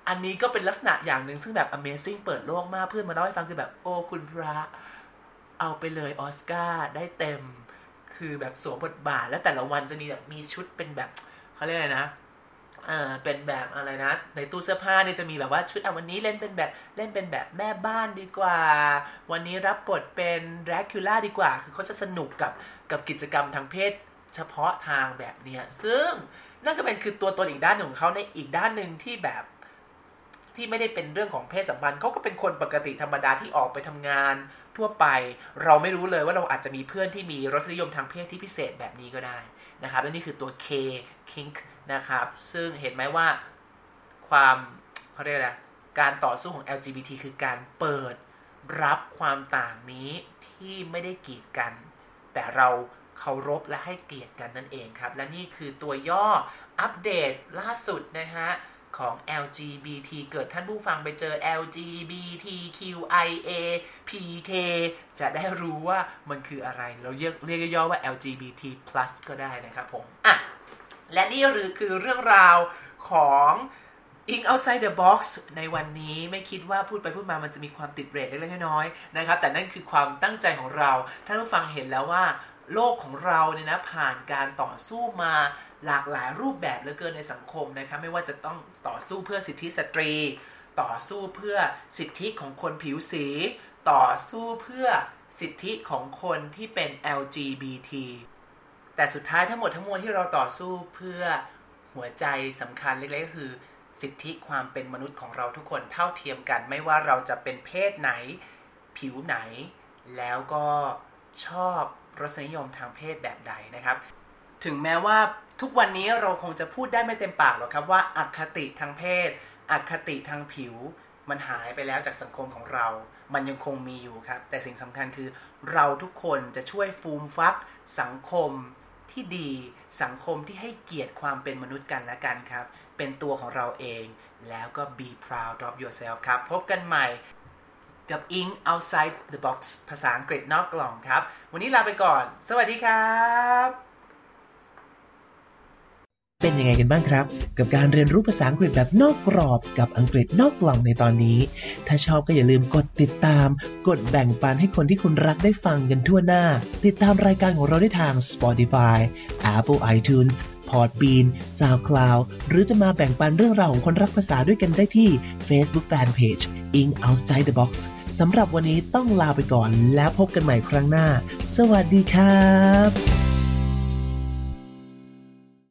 อันนี้ก็เป็นลักษณะอย่างหนึ่งซึ่งแบบ Amazing เปิดโลกมากเพื่อนมาเล่าให้ฟังคือแบบโอ้คุณพระเอาไปเลยออสการ์ได้เต็มคือแบบสวมบทบาทแล้วแต่ละวันจะมีแบบมีชุดเป็นแบบเขาเรียกอะไรนะเออเป็นแบบอะไรนะในตู้เสื้อผ้าเนี่ยจะมีแบบว่าชุดอ่ะวันนี้เล่นเป็นแบบเล่นเป็นแบบแม่บ้านดีกว่าวันนี้รับบทเป็นแดรคูล่าดีกว่าคือเขาจะสนุกกับกับกิจกรรมทางเพศเฉพาะทางแบบเนี้ยซึ่งนั่นก็เป็นคือตัวตนอีกด้านหนึ่งของเขาในอีกด้านหนึ่งที่แบบที่ไม่ได้เป็นเรื่องของเพศสัมพันธ์เขาก็เป็นคนปกติธรรมดาที่ออกไปทำงานทั่วไปเราไม่รู้เลยว่าเราอาจจะมีเพื่อนที่มีรสนิยมทางเพศที่พิเศษแบบนี้ก็ได้นะครับและนี่คือตัว K kink นะครับซึ่งเห็นไหมว่าความเขาเรียกอะไร การต่อสู้ของ แอล จี บี ที คือการเปิดรับความต่างนี้ที่ไม่ได้กีดกันแต่เราเคารพและให้เกียรติกันนั่นเองครับและนี่คือตัวย่ออัปเดตล่าสุดนะฮะของ แอล จี บี ที เกิดท่านผู้ฟังไปเจอ แอล จี บี ที คิว ไอ เอ พี เค จะได้รู้ว่ามันคืออะไรเราเรียกเรียกย่อว่า แอล จี บี ที พลัส ก็ได้นะครับผมอ่ะและนี่คือเรื่องราวของ In Outside the Box ในวันนี้ไม่คิดว่าพูดไปพูดมามันจะมีความติดเรทเล็กๆน้อยๆนะครับแต่นั่นคือความตั้งใจของเราท่านผู้ฟังเห็นแล้วว่าโลกของเราเนี่ยนะผ่านการต่อสู้มาหลากหลายรูปแบบเหลือเกินในสังคมนะครับไม่ว่าจะต้องต่อสู้เพื่อสิทธิสตรีต่อสู้เพื่อสิทธิของคนผิวสีต่อสู้เพื่อสิทธิของคนที่เป็น แอล จี บี ที แต่สุดท้ายทั้งหมดทั้งมวลที่เราต่อสู้เพื่อหัวใจสำคัญเล็กๆก็คือสิทธิความเป็นมนุษย์ของเราทุกคนเท่าเทียมกันไม่ว่าเราจะเป็นเพศไหนผิวไหนแล้วก็ชอบรสนิยมทางเพศแบบใดนะครับถึงแม้ว่าทุกวันนี้เราคงจะพูดได้ไม่เต็มปากหรอกครับว่าอคติทางเพศอคติทางผิวมันหายไปแล้วจากสังคมของเรามันยังคงมีอยู่ครับแต่สิ่งสำคัญคือเราทุกคนจะช่วยฟูมฟักสังคมที่ดีสังคมที่ให้เกียรติความเป็นมนุษย์กันและกันครับเป็นตัวของเราเองแล้วก็ be proud of yourself ครับพบกันใหม่กับ In Outside the Box ภาษาอังกฤษนอกกล่องครับวันนี้ลาไปก่อนสวัสดีครับเป็นยังไงกันบ้างครับกับการเรียนรู้ภาษาอังกฤษแบบนอกกรอบกับอังกฤษนอกกล่องในตอนนี้ถ้าชอบก็อย่าลืมกดติดตามกดแบ่งปันให้คนที่คุณรักได้ฟังกันทั่วหน้าติดตามรายการของเราได้ทาง Spotify Apple iTunes Podbean SoundCloud หรือจะมาแบ่งปันเรื่องราวของคนรักภาษาด้วยกันได้ที่ Facebook Fanpage In Outside the Box สำหรับวันนี้ต้องลาไปก่อนแล้วพบกันใหม่ครั้งหน้าสวัสดีครับ